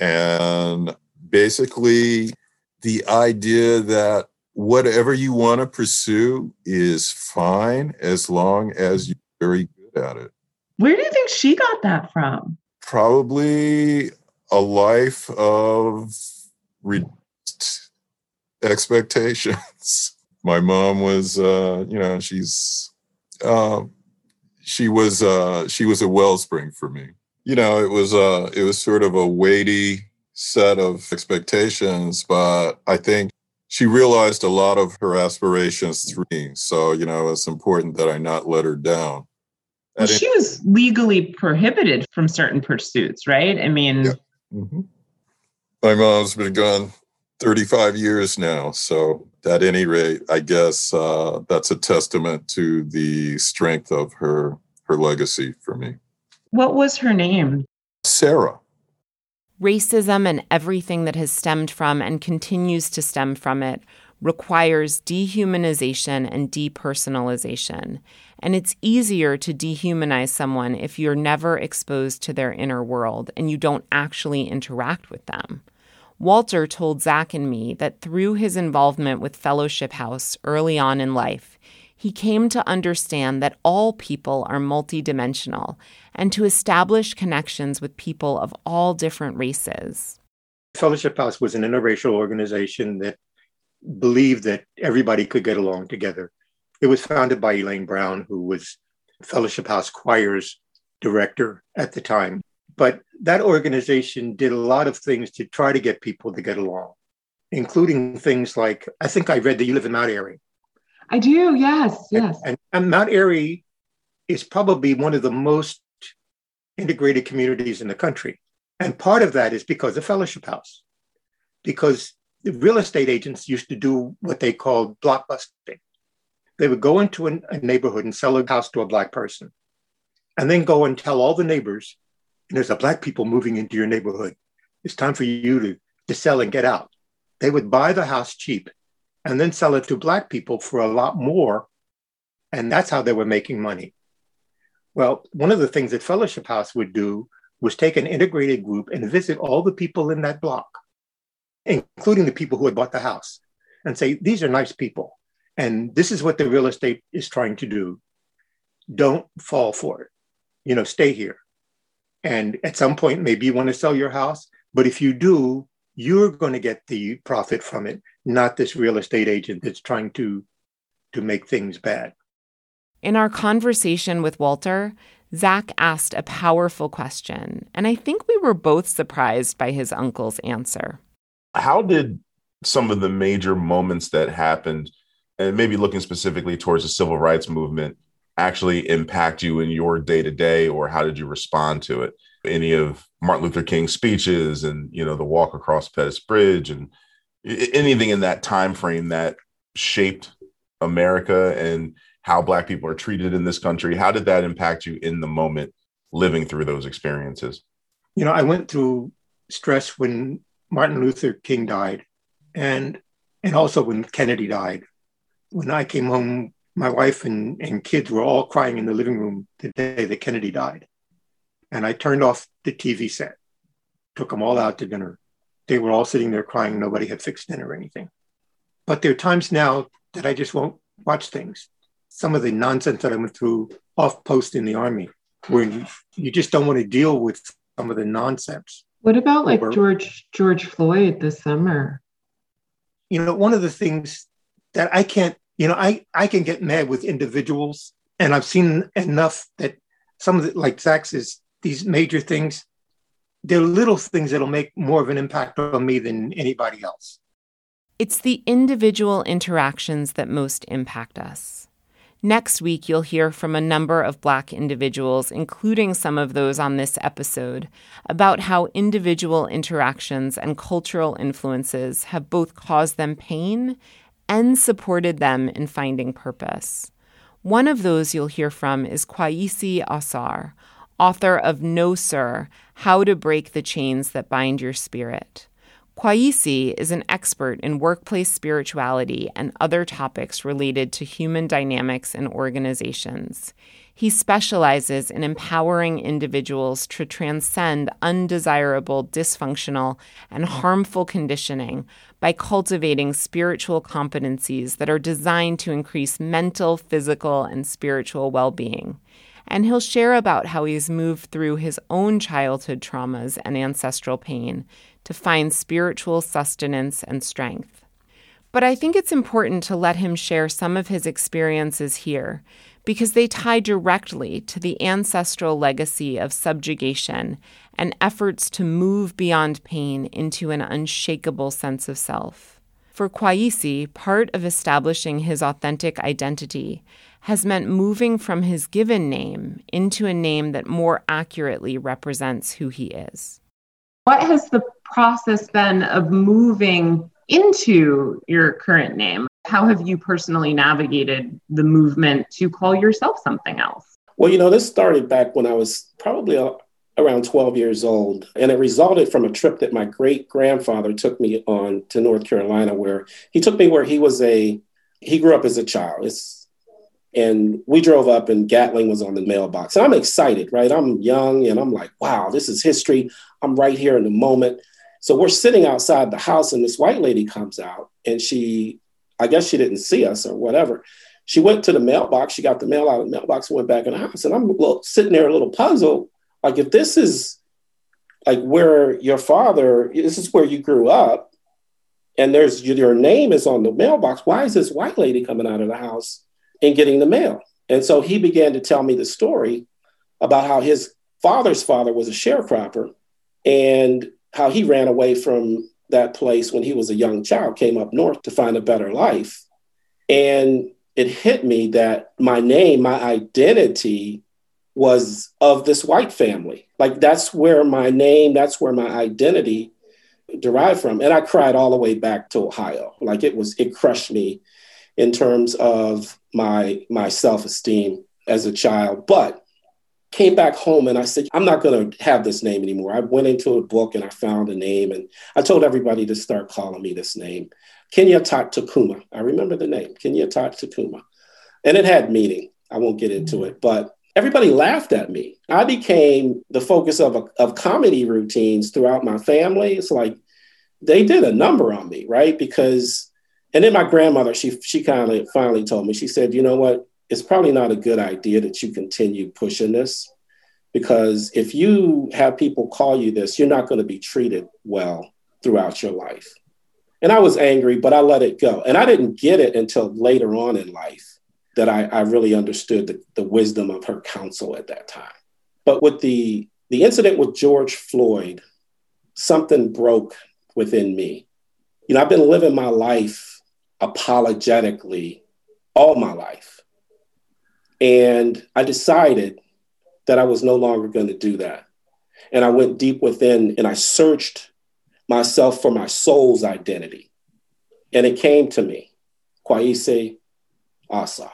And basically, the idea that whatever you want to pursue is fine as long as you're very good at it. Where do you think she got that from? Probably a life of re- expectations. My mom was, uh, you know, she's, uh, she was, uh, she was a wellspring for me. You know, it was, uh, it was sort of a weighty set of expectations, but I think she realized a lot of her aspirations through me. So, you know, it's important that I not let her down. Well, she any- was legally prohibited from certain pursuits, right? I mean, yeah. Mm-hmm. My mom's been gone thirty-five years now. So at any rate, I guess uh, that's a testament to the strength of her, her legacy for me. What was her name? Sarah. Racism and everything that has stemmed from and continues to stem from it requires dehumanization and depersonalization. And it's easier to dehumanize someone if you're never exposed to their inner world and you don't actually interact with them. Walter told Zach and me that through his involvement with Fellowship House early on in life, he came to understand that all people are multidimensional and to establish connections with people of all different races. Fellowship House was an interracial organization that believed that everybody could get along together. It was founded by Elaine Brown, who was Fellowship House Choir's director at the time. But that organization did a lot of things to try to get people to get along, including things like, I think I read that you live in Mount Airy. I do, yes, yes. And, and Mount Airy is probably one of the most integrated communities in the country. And part of that is because of Fellowship House, because the real estate agents used to do what they called blockbusting. They would go into an, a neighborhood and sell a house to a Black person, and then go and tell all the neighbors, and there's a Black people moving into your neighborhood. It's time for you to, to sell and get out. They would buy the house cheap and then sell it to Black people for a lot more. And that's how they were making money. Well, one of the things that Fellowship House would do was take an integrated group and visit all the people in that block, including the people who had bought the house, and say, these are nice people. And this is what the real estate is trying to do. Don't fall for it. You know, stay here. And at some point, maybe you want to sell your house. But if you do, you're going to get the profit from it, not this real estate agent that's trying to, to make things bad. In our conversation with Walter, Zach asked a powerful question. And I think we were both surprised by his uncle's answer. How did some of the major moments that happened, and maybe looking specifically towards the civil rights movement, actually impact you in your day-to-day, or how did you respond to it? Any of Martin Luther King's speeches and, you know, the walk across Pettus Bridge and anything in that time frame that shaped America and how Black people are treated in this country, how did that impact you in the moment living through those experiences? You know, I went through stress when Martin Luther King died and and also when Kennedy died. When I came home, my wife and, and kids were all crying in the living room the day that Kennedy died. And I turned off the T V set, took them all out to dinner. They were all sitting there crying. Nobody had fixed dinner or anything. But there are times now that I just won't watch things. some of the nonsense that I went through off post in the Army, where you, you just don't want to deal with some of the nonsense. What about like over, George George Floyd this summer? You know, one of the things that I can't, you know, I, I can get mad with individuals, and I've seen enough that some of the, like Zach's, is these major things, they're little things that'll make more of an impact on me than anybody else. It's the individual interactions that most impact us. Next week, you'll hear from a number of Black individuals, including some of those on this episode, about how individual interactions and cultural influences have both caused them pain and supported them in finding purpose. One of those you'll hear from is Kwasi Asar, author of No Sir, How to Break the Chains That Bind Your Spirit. Kwasi is an expert in workplace spirituality and other topics related to human dynamics in organizations. He specializes in empowering individuals to transcend undesirable, dysfunctional, and harmful conditioning by cultivating spiritual competencies that are designed to increase mental, physical, and spiritual well-being. And he'll share about how he's moved through his own childhood traumas and ancestral pain to find spiritual sustenance and strength. But I think it's important to let him share some of his experiences here, because they tie directly to the ancestral legacy of subjugation and efforts to move beyond pain into an unshakable sense of self. For Kwasi, part of establishing his authentic identity has meant moving from his given name into a name that more accurately represents who he is. What has the process been of moving into your current name? How have you personally navigated the movement to call yourself something else? Well, you know, this started back when I was probably around twelve years old, and it resulted from a trip that my great-grandfather took me on to North Carolina, where he took me where he was a, he grew up as a child. It's And we drove up and Gatling was on the mailbox. And I'm excited, right? I'm young and I'm like, wow, this is history. I'm right here in the moment. So we're sitting outside the house and this white lady comes out and she, I guess she didn't see us or whatever. She went to the mailbox. She got the mail out of the mailbox and went back in the house. And I'm a little, sitting there a little puzzled. Like, if this is like where your father, this is where you grew up and there's your name is on the mailbox, why is this white lady coming out of the house and getting the mail? And so he began to tell me the story about how his father's father was a sharecropper and how he ran away from that place when he was a young child, came up north to find a better life. And it hit me that my name, my identity was of this white family. Like, that's where my name, that's where my identity derived from. And I cried all the way back to Ohio. Like, it was, it crushed me in terms of my my self-esteem as a child. But came back home and I said, I'm not going to have this name anymore. I went into a book and I found a name and I told everybody to start calling me this name. Kenyatta Kuma. I remember the name, Kenyatta Kuma. And it had meaning. I won't get into it, but everybody laughed at me. I became the focus of, a, of comedy routines throughout my family. It's like, they did a number on me, right? Because And then my grandmother, she she kind of finally told me, she said, you know what, it's probably not a good idea that you continue pushing this, because if you have people call you this, you're not going to be treated well throughout your life. And I was angry, but I let it go. And I didn't get it until later on in life that I, I really understood the, the wisdom of her counsel at that time. But with the, the incident with George Floyd, something broke within me. You know, I've been living my life apologetically all my life. And I decided that I was no longer going to do that. And I went deep within and I searched myself for my soul's identity. And it came to me, Kwasi Asar.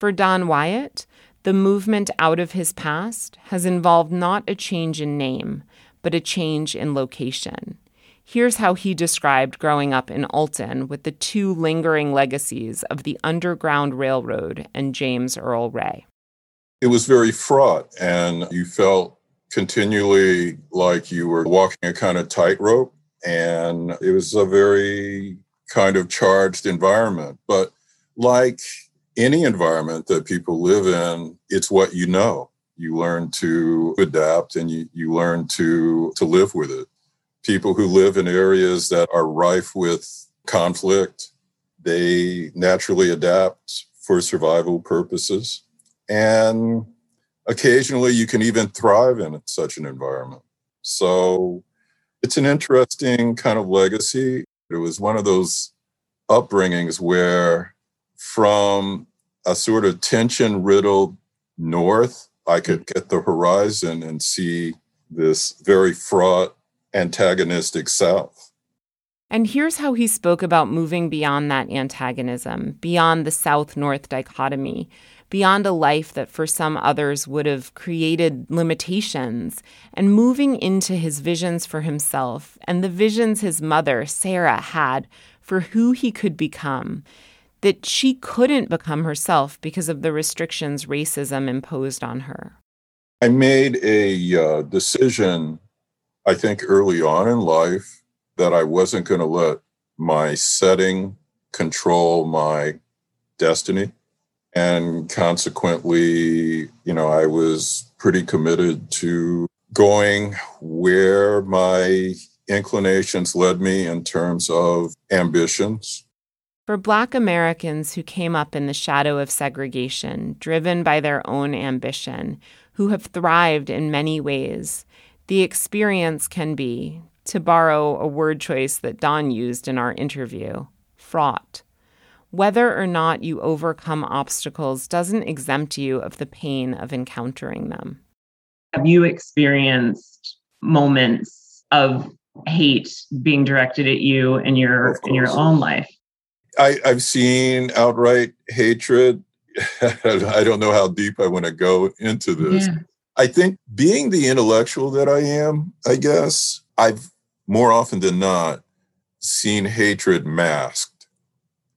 For Don Wyatt, the movement out of his past has involved not a change in name, but a change in location. Here's how he described growing up in Alton with the two lingering legacies of the Underground Railroad and James Earl Ray. It was very fraught, and you felt continually like you were walking a kind of tightrope, and it was a very kind of charged environment. But like any environment that people live in, it's what you know. You learn to adapt and you, you learn to, to live with it. People who live in areas that are rife with conflict, they naturally adapt for survival purposes. And occasionally you can even thrive in such an environment. So it's an interesting kind of legacy. It was one of those upbringings where from a sort of tension-riddled north, I could get the horizon and see this very fraught, antagonistic south. And here's how he spoke about moving beyond that antagonism, beyond the South-North dichotomy, beyond a life that for some others would have created limitations, and moving into his visions for himself and the visions his mother, Sarah, had for who he could become, that she couldn't become herself because of the restrictions racism imposed on her. I made a uh, decision, I think, early on in life that I wasn't going to let my setting control my destiny. And consequently, you know, I was pretty committed to going where my inclinations led me in terms of ambitions. For Black Americans who came up in the shadow of segregation, driven by their own ambition, who have thrived in many ways, the experience can be, to borrow a word choice that Don used in our interview, fraught. Whether or not you overcome obstacles doesn't exempt you of the pain of encountering them. Have you experienced moments of hate being directed at you in your in your own life? I, I've seen outright hatred. I don't know how deep I want to go into this. Yeah. I think being the intellectual that I am, I guess, I've more often than not seen hatred masked.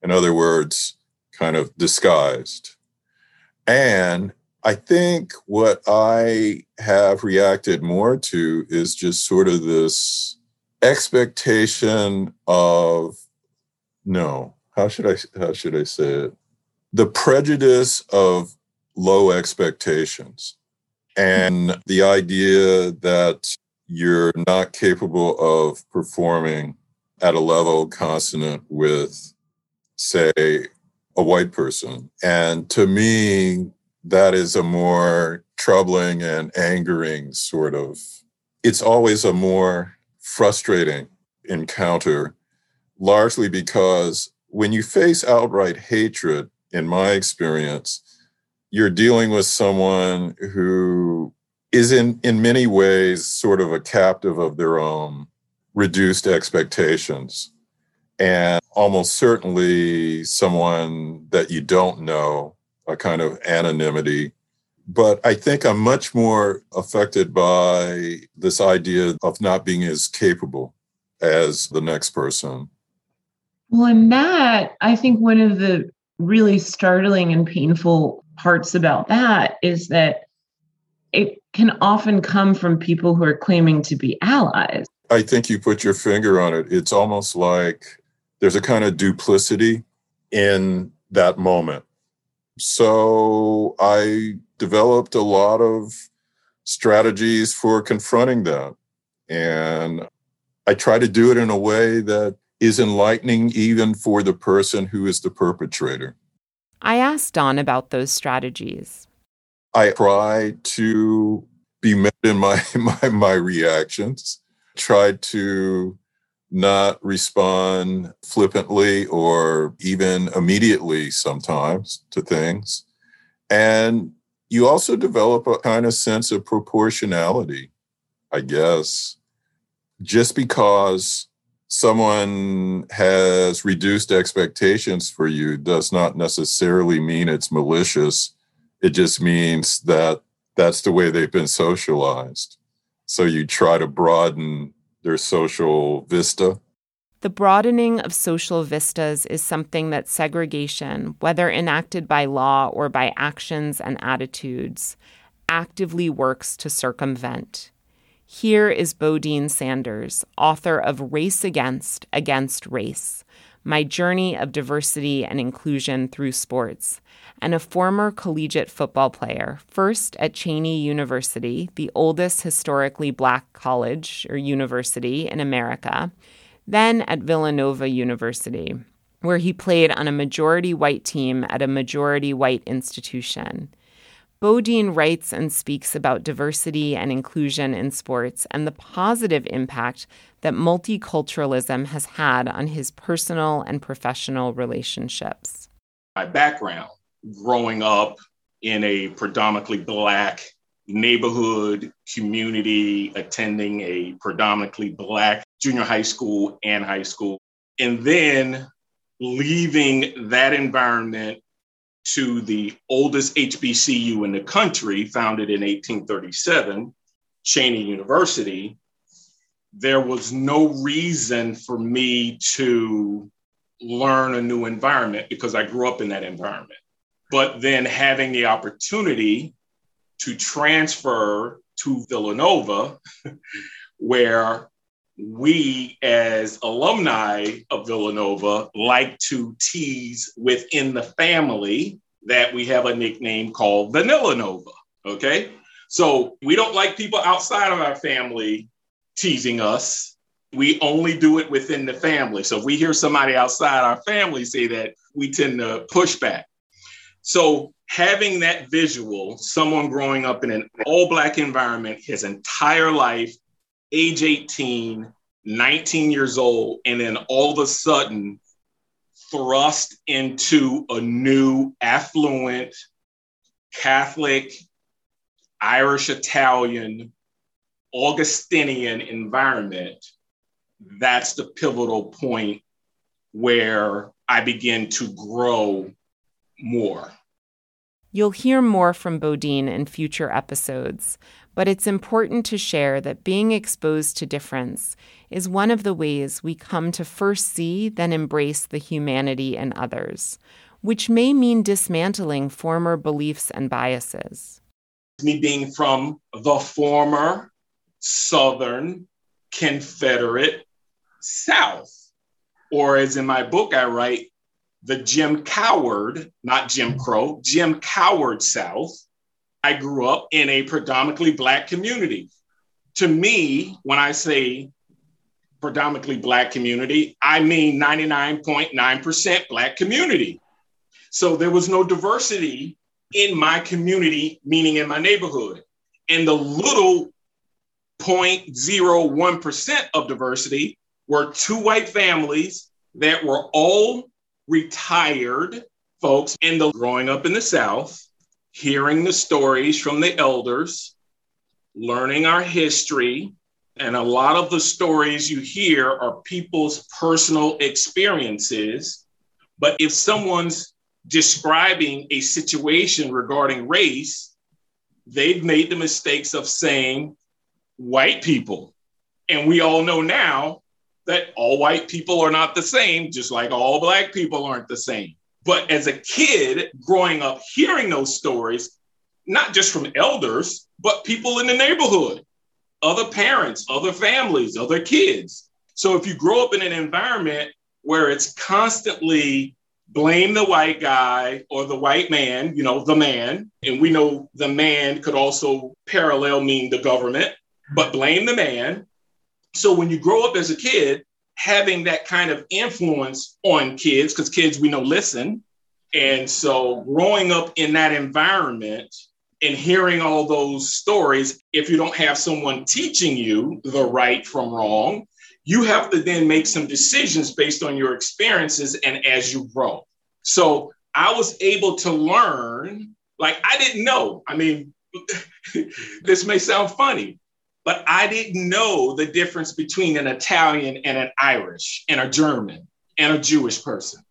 In other words, kind of disguised. And I think what I have reacted more to is just sort of this expectation of, no, how should I, how should I say it? The prejudice of low expectations and the idea that you're not capable of performing at a level consonant with, say, a white person. And to me, that is a more troubling and angering sort of, it's always a more frustrating encounter, largely because when you face outright hatred, in my experience, you're dealing with someone who is in, in many ways sort of a captive of their own reduced expectations. And almost certainly someone that you don't know, a kind of anonymity. But I think I'm much more affected by this idea of not being as capable as the next person. Well, and that, I think one of the really startling and painful parts about that is that it can often come from people who are claiming to be allies. I think you put your finger on it. It's almost like there's a kind of duplicity in that moment. So I developed a lot of strategies for confronting that. And I try to do it in a way that is enlightening even for the person who is the perpetrator. I asked Don about those strategies. I try to be met in my, my, my reactions, try to not respond flippantly or even immediately sometimes to things. And you also develop a kind of sense of proportionality, I guess. Just because someone has reduced expectations for you does not necessarily mean it's malicious. It just means that that's the way they've been socialized. So you try to broaden their social vista. The broadening of social vistas is something that segregation, whether enacted by law or by actions and attitudes, actively works to circumvent. Here is Bodine Sanders, author of Race Against, Against Race, My Journey of Diversity and Inclusion Through Sports, and a former collegiate football player, first at Cheney University, the oldest historically black college or university in America, then at Villanova University, where he played on a majority white team at a majority white institution. Bodine writes and speaks about diversity and inclusion in sports and the positive impact that multiculturalism has had on his personal and professional relationships. My background, growing up in a predominantly Black neighborhood, community, attending a predominantly Black junior high school and high school, and then leaving that environment to the oldest H B C U in the country, founded in eighteen thirty-seven, Cheney University, there was no reason for me to learn a new environment because I grew up in that environment. But then having the opportunity to transfer to Villanova, where we as alumni of Villanova like to tease within the family that we have a nickname called Vanilla Nova, okay? So we don't like people outside of our family teasing us. We only do it within the family. So if we hear somebody outside our family say that, we tend to push back. So having that visual, someone growing up in an all-Black environment his entire life, age eighteen, nineteen years old, and then all of a sudden thrust into a new affluent Catholic, Irish, Italian, Augustinian environment, that's the pivotal point where I begin to grow more. You'll hear more from Bodine in future episodes, but it's important to share that being exposed to difference is one of the ways we come to first see, then embrace the humanity in others, which may mean dismantling former beliefs and biases. Me being from the former Southern Confederate South, or as in my book I write, the Jim Coward, not Jim Crow, Jim Coward South. I grew up in a predominantly Black community. To me, when I say predominantly Black community, I mean ninety-nine point nine percent Black community. So there was no diversity in my community, meaning in my neighborhood. And the little zero point zero one percent of diversity were two white families that were all retired folks. And the growing up in the South, hearing the stories from the elders, learning our history, and a lot of the stories you hear are people's personal experiences. But if someone's describing a situation regarding race, they've made the mistakes of saying white people. And we all know now that all white people are not the same, just like all Black people aren't the same. But as a kid growing up, hearing those stories, not just from elders, but people in the neighborhood, other parents, other families, other kids. So if you grow up in an environment where it's constantly blame the white guy or the white man, you know, the man, and we know the man could also parallel mean the government, but blame the man. So when you grow up as a kid, having that kind of influence on kids, because kids we know listen. And so growing up in that environment and hearing all those stories, if you don't have someone teaching you the right from wrong, you have to then make some decisions based on your experiences and as you grow. So I was able to learn, like I didn't know. I mean, this may sound funny, but I didn't know the difference between an Italian and an Irish and a German and a Jewish person.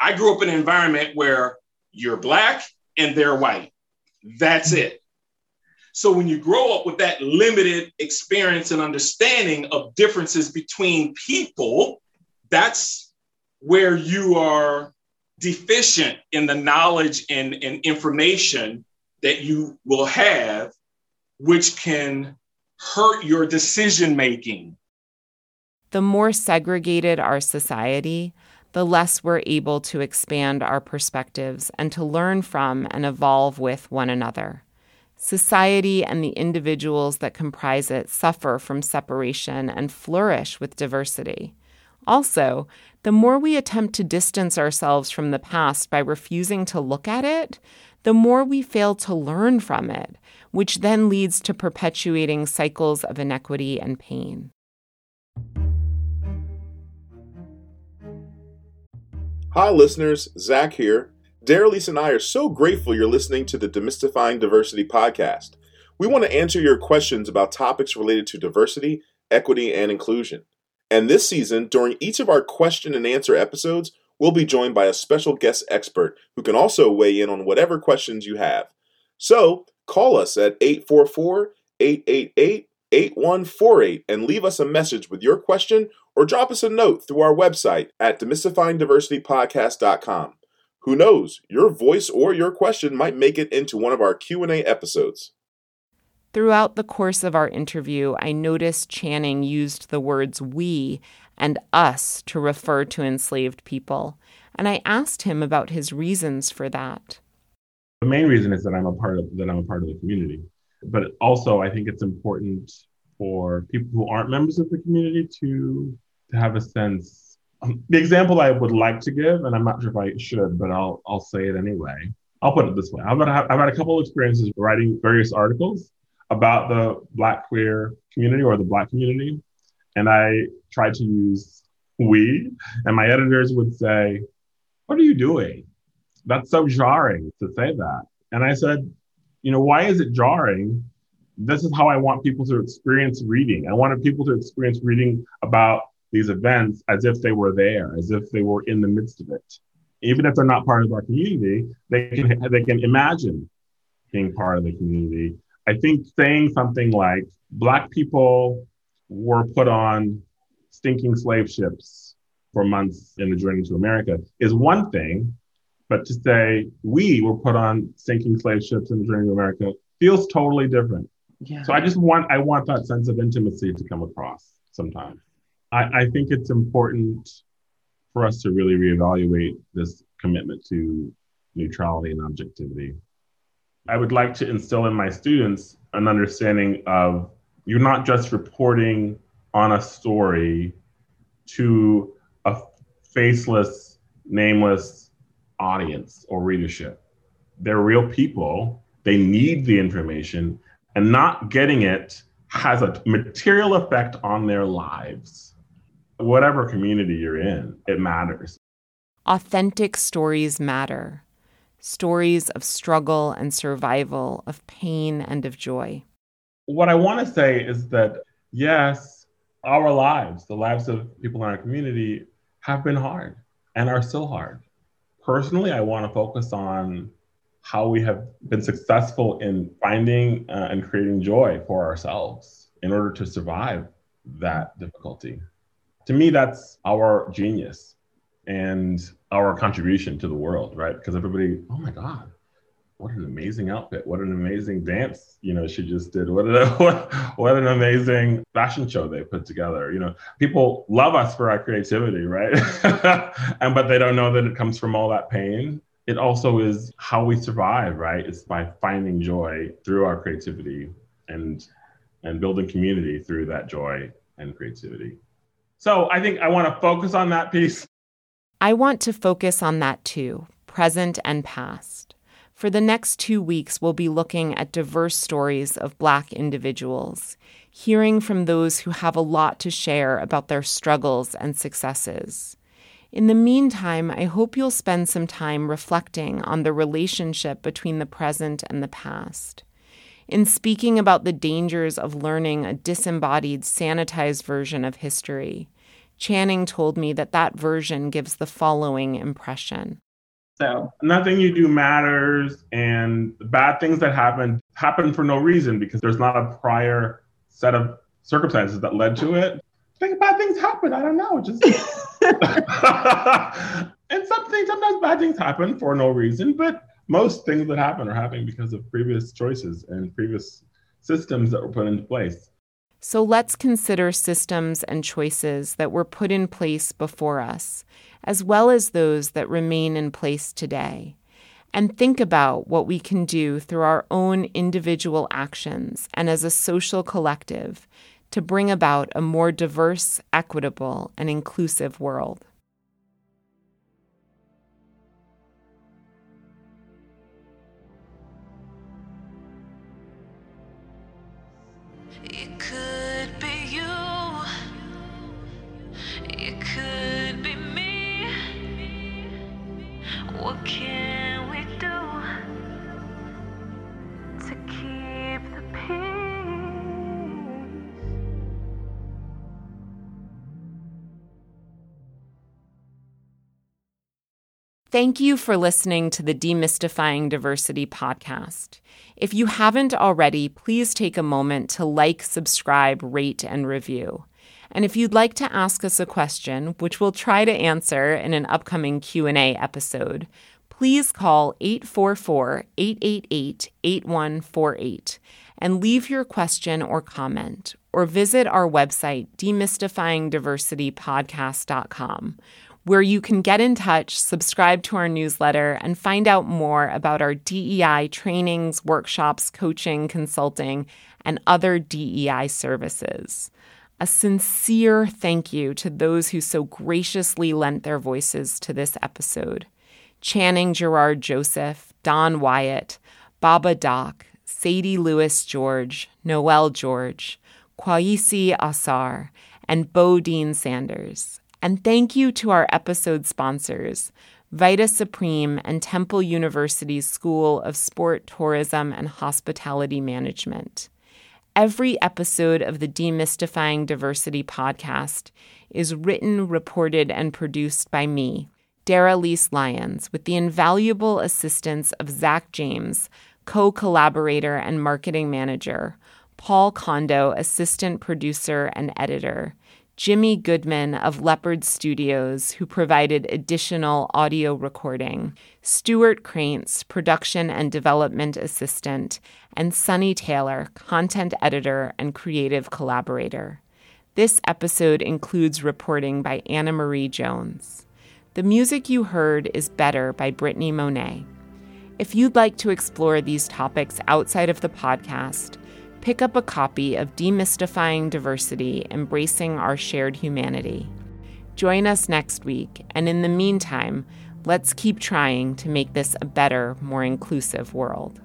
I grew up in an environment where you're Black and they're white. That's it. So when you grow up with that limited experience and understanding of differences between people, that's where you are deficient in the knowledge and, and information that you will have, which can hurt your decision making. The more segregated our society, the less we're able to expand our perspectives and to learn from and evolve with one another. Society and the individuals that comprise it suffer from separation and flourish with diversity. Also, the more we attempt to distance ourselves from the past by refusing to look at it, the more we fail to learn from it, which then leads to perpetuating cycles of inequity and pain. Hi, listeners. Zach here. Dara Lise and I are so grateful you're listening to the Demystifying Diversity podcast. We want to answer your questions about topics related to diversity, equity, and inclusion. And this season, during each of our question and answer episodes, we'll be joined by a special guest expert who can also weigh in on whatever questions you have. So call us at eight four four, eight eight eight, eight one four eight and leave us a message with your question or drop us a note through our website at demystifying diversity podcast dot com. Who knows, your voice or your question might make it into one of our Q and A episodes. Throughout the course of our interview, I noticed Channing used the words we and us to refer to enslaved people, and I asked him about his reasons for that. The main reason is that I'm a part of that I'm a part of the community, but also I think it's important for people who aren't members of the community to to have a sense. The example I would like to give, and I'm not sure if I should, but I'll I'll say it anyway. I'll put it this way. I've had, I've had a couple of experiences writing various articles about the Black queer community or the Black community, and I tried to use we, and my editors would say, "What are you doing? That's so jarring to say that." And I said, you know, why is it jarring? This is how I want people to experience reading. I wanted people to experience reading about these events as if they were there, as if they were in the midst of it. Even if they're not part of our community, they can they can imagine being part of the community. I think saying something like, Black people were put on stinking slave ships for months in the journey to America is one thing, but to say we were put on stinking slave ships in the journey to America feels totally different. Yeah. So I just want I want that sense of intimacy to come across sometimes. I, I think it's important for us to really reevaluate this commitment to neutrality and objectivity. I would like to instill in my students an understanding of you're not just reporting on a story to a faceless, nameless audience or readership. They're real people. They need the information, and not getting it has a material effect on their lives. Whatever community you're in, it matters. Authentic stories matter. Stories of struggle and survival, of pain and of joy. What I want to say is that, yes, our lives, the lives of people in our community, have been hard and are still hard. Personally, I want to focus on how we have been successful in finding uh, and creating joy for ourselves in order to survive that difficulty. To me, that's our genius and our contribution to the world, right? Because everybody, oh my God, what an amazing outfit. What an amazing dance, you know, she just did. What an, what, what an amazing fashion show they put together. You know, people love us for our creativity, right? and but they don't know that it comes from all that pain. It also is how we survive, right? It's by finding joy through our creativity and and building community through that joy and creativity. So I think I want to focus on that piece. I want to focus on that too, present and past. For the next two weeks, we'll be looking at diverse stories of Black individuals, hearing from those who have a lot to share about their struggles and successes. In the meantime, I hope you'll spend some time reflecting on the relationship between the present and the past. In speaking about the dangers of learning a disembodied, sanitized version of history, Channing told me that that version gives the following impression. So nothing you do matters, and the bad things that happen happen for no reason because there's not a prior set of circumstances that led to it. I think bad things happen. I don't know. Just and something sometimes bad things happen for no reason, but most things that happen are happening because of previous choices and previous systems that were put into place. So let's consider systems and choices that were put in place before us as well as those that remain in place today, and think about what we can do through our own individual actions and as a social collective to bring about a more diverse, equitable, and inclusive world. It could be you, it could be me, what can we do to keep the peace? Thank you for listening to the Demystifying Diversity podcast. If you haven't already, please take a moment to like, subscribe, rate, and review. And if you'd like to ask us a question, which we'll try to answer in an upcoming Q and A episode, please call eight four four, eight eight eight, eight one four eight and leave your question or comment, or visit our website, demystifying diversity podcast dot com, where you can get in touch, subscribe to our newsletter, and find out more about our D E I trainings, workshops, coaching, consulting, and other D E I services. A sincere thank you to those who so graciously lent their voices to this episode: Channing Gerard Joseph, Don Wyatt, Baba Doc, Sadie Lewis George, Noel George, Kwasi Asar, and Bodine Sanders. And thank you to our episode sponsors, Vita Supreme and Temple University's School of Sport, Tourism, and Hospitality Management. Every episode of the Demystifying Diversity podcast is written, reported, and produced by me, Dara Lise Lyons, with the invaluable assistance of Zach James, co-collaborator and marketing manager, Paul Kondo, assistant producer and editor, Jimmy Goodman of Leopard Studios, who provided additional audio recording, Stuart Krantz, production and development assistant, and Sunny Taylor, content editor and creative collaborator. This episode includes reporting by Anna Marie Jones. The music you heard is Better by Brittany Monet. If you'd like to explore these topics outside of the podcast, pick up a copy of Demystifying Diversity, Embracing Our Shared Humanity. Join us next week, and in the meantime, let's keep trying to make this a better, more inclusive world.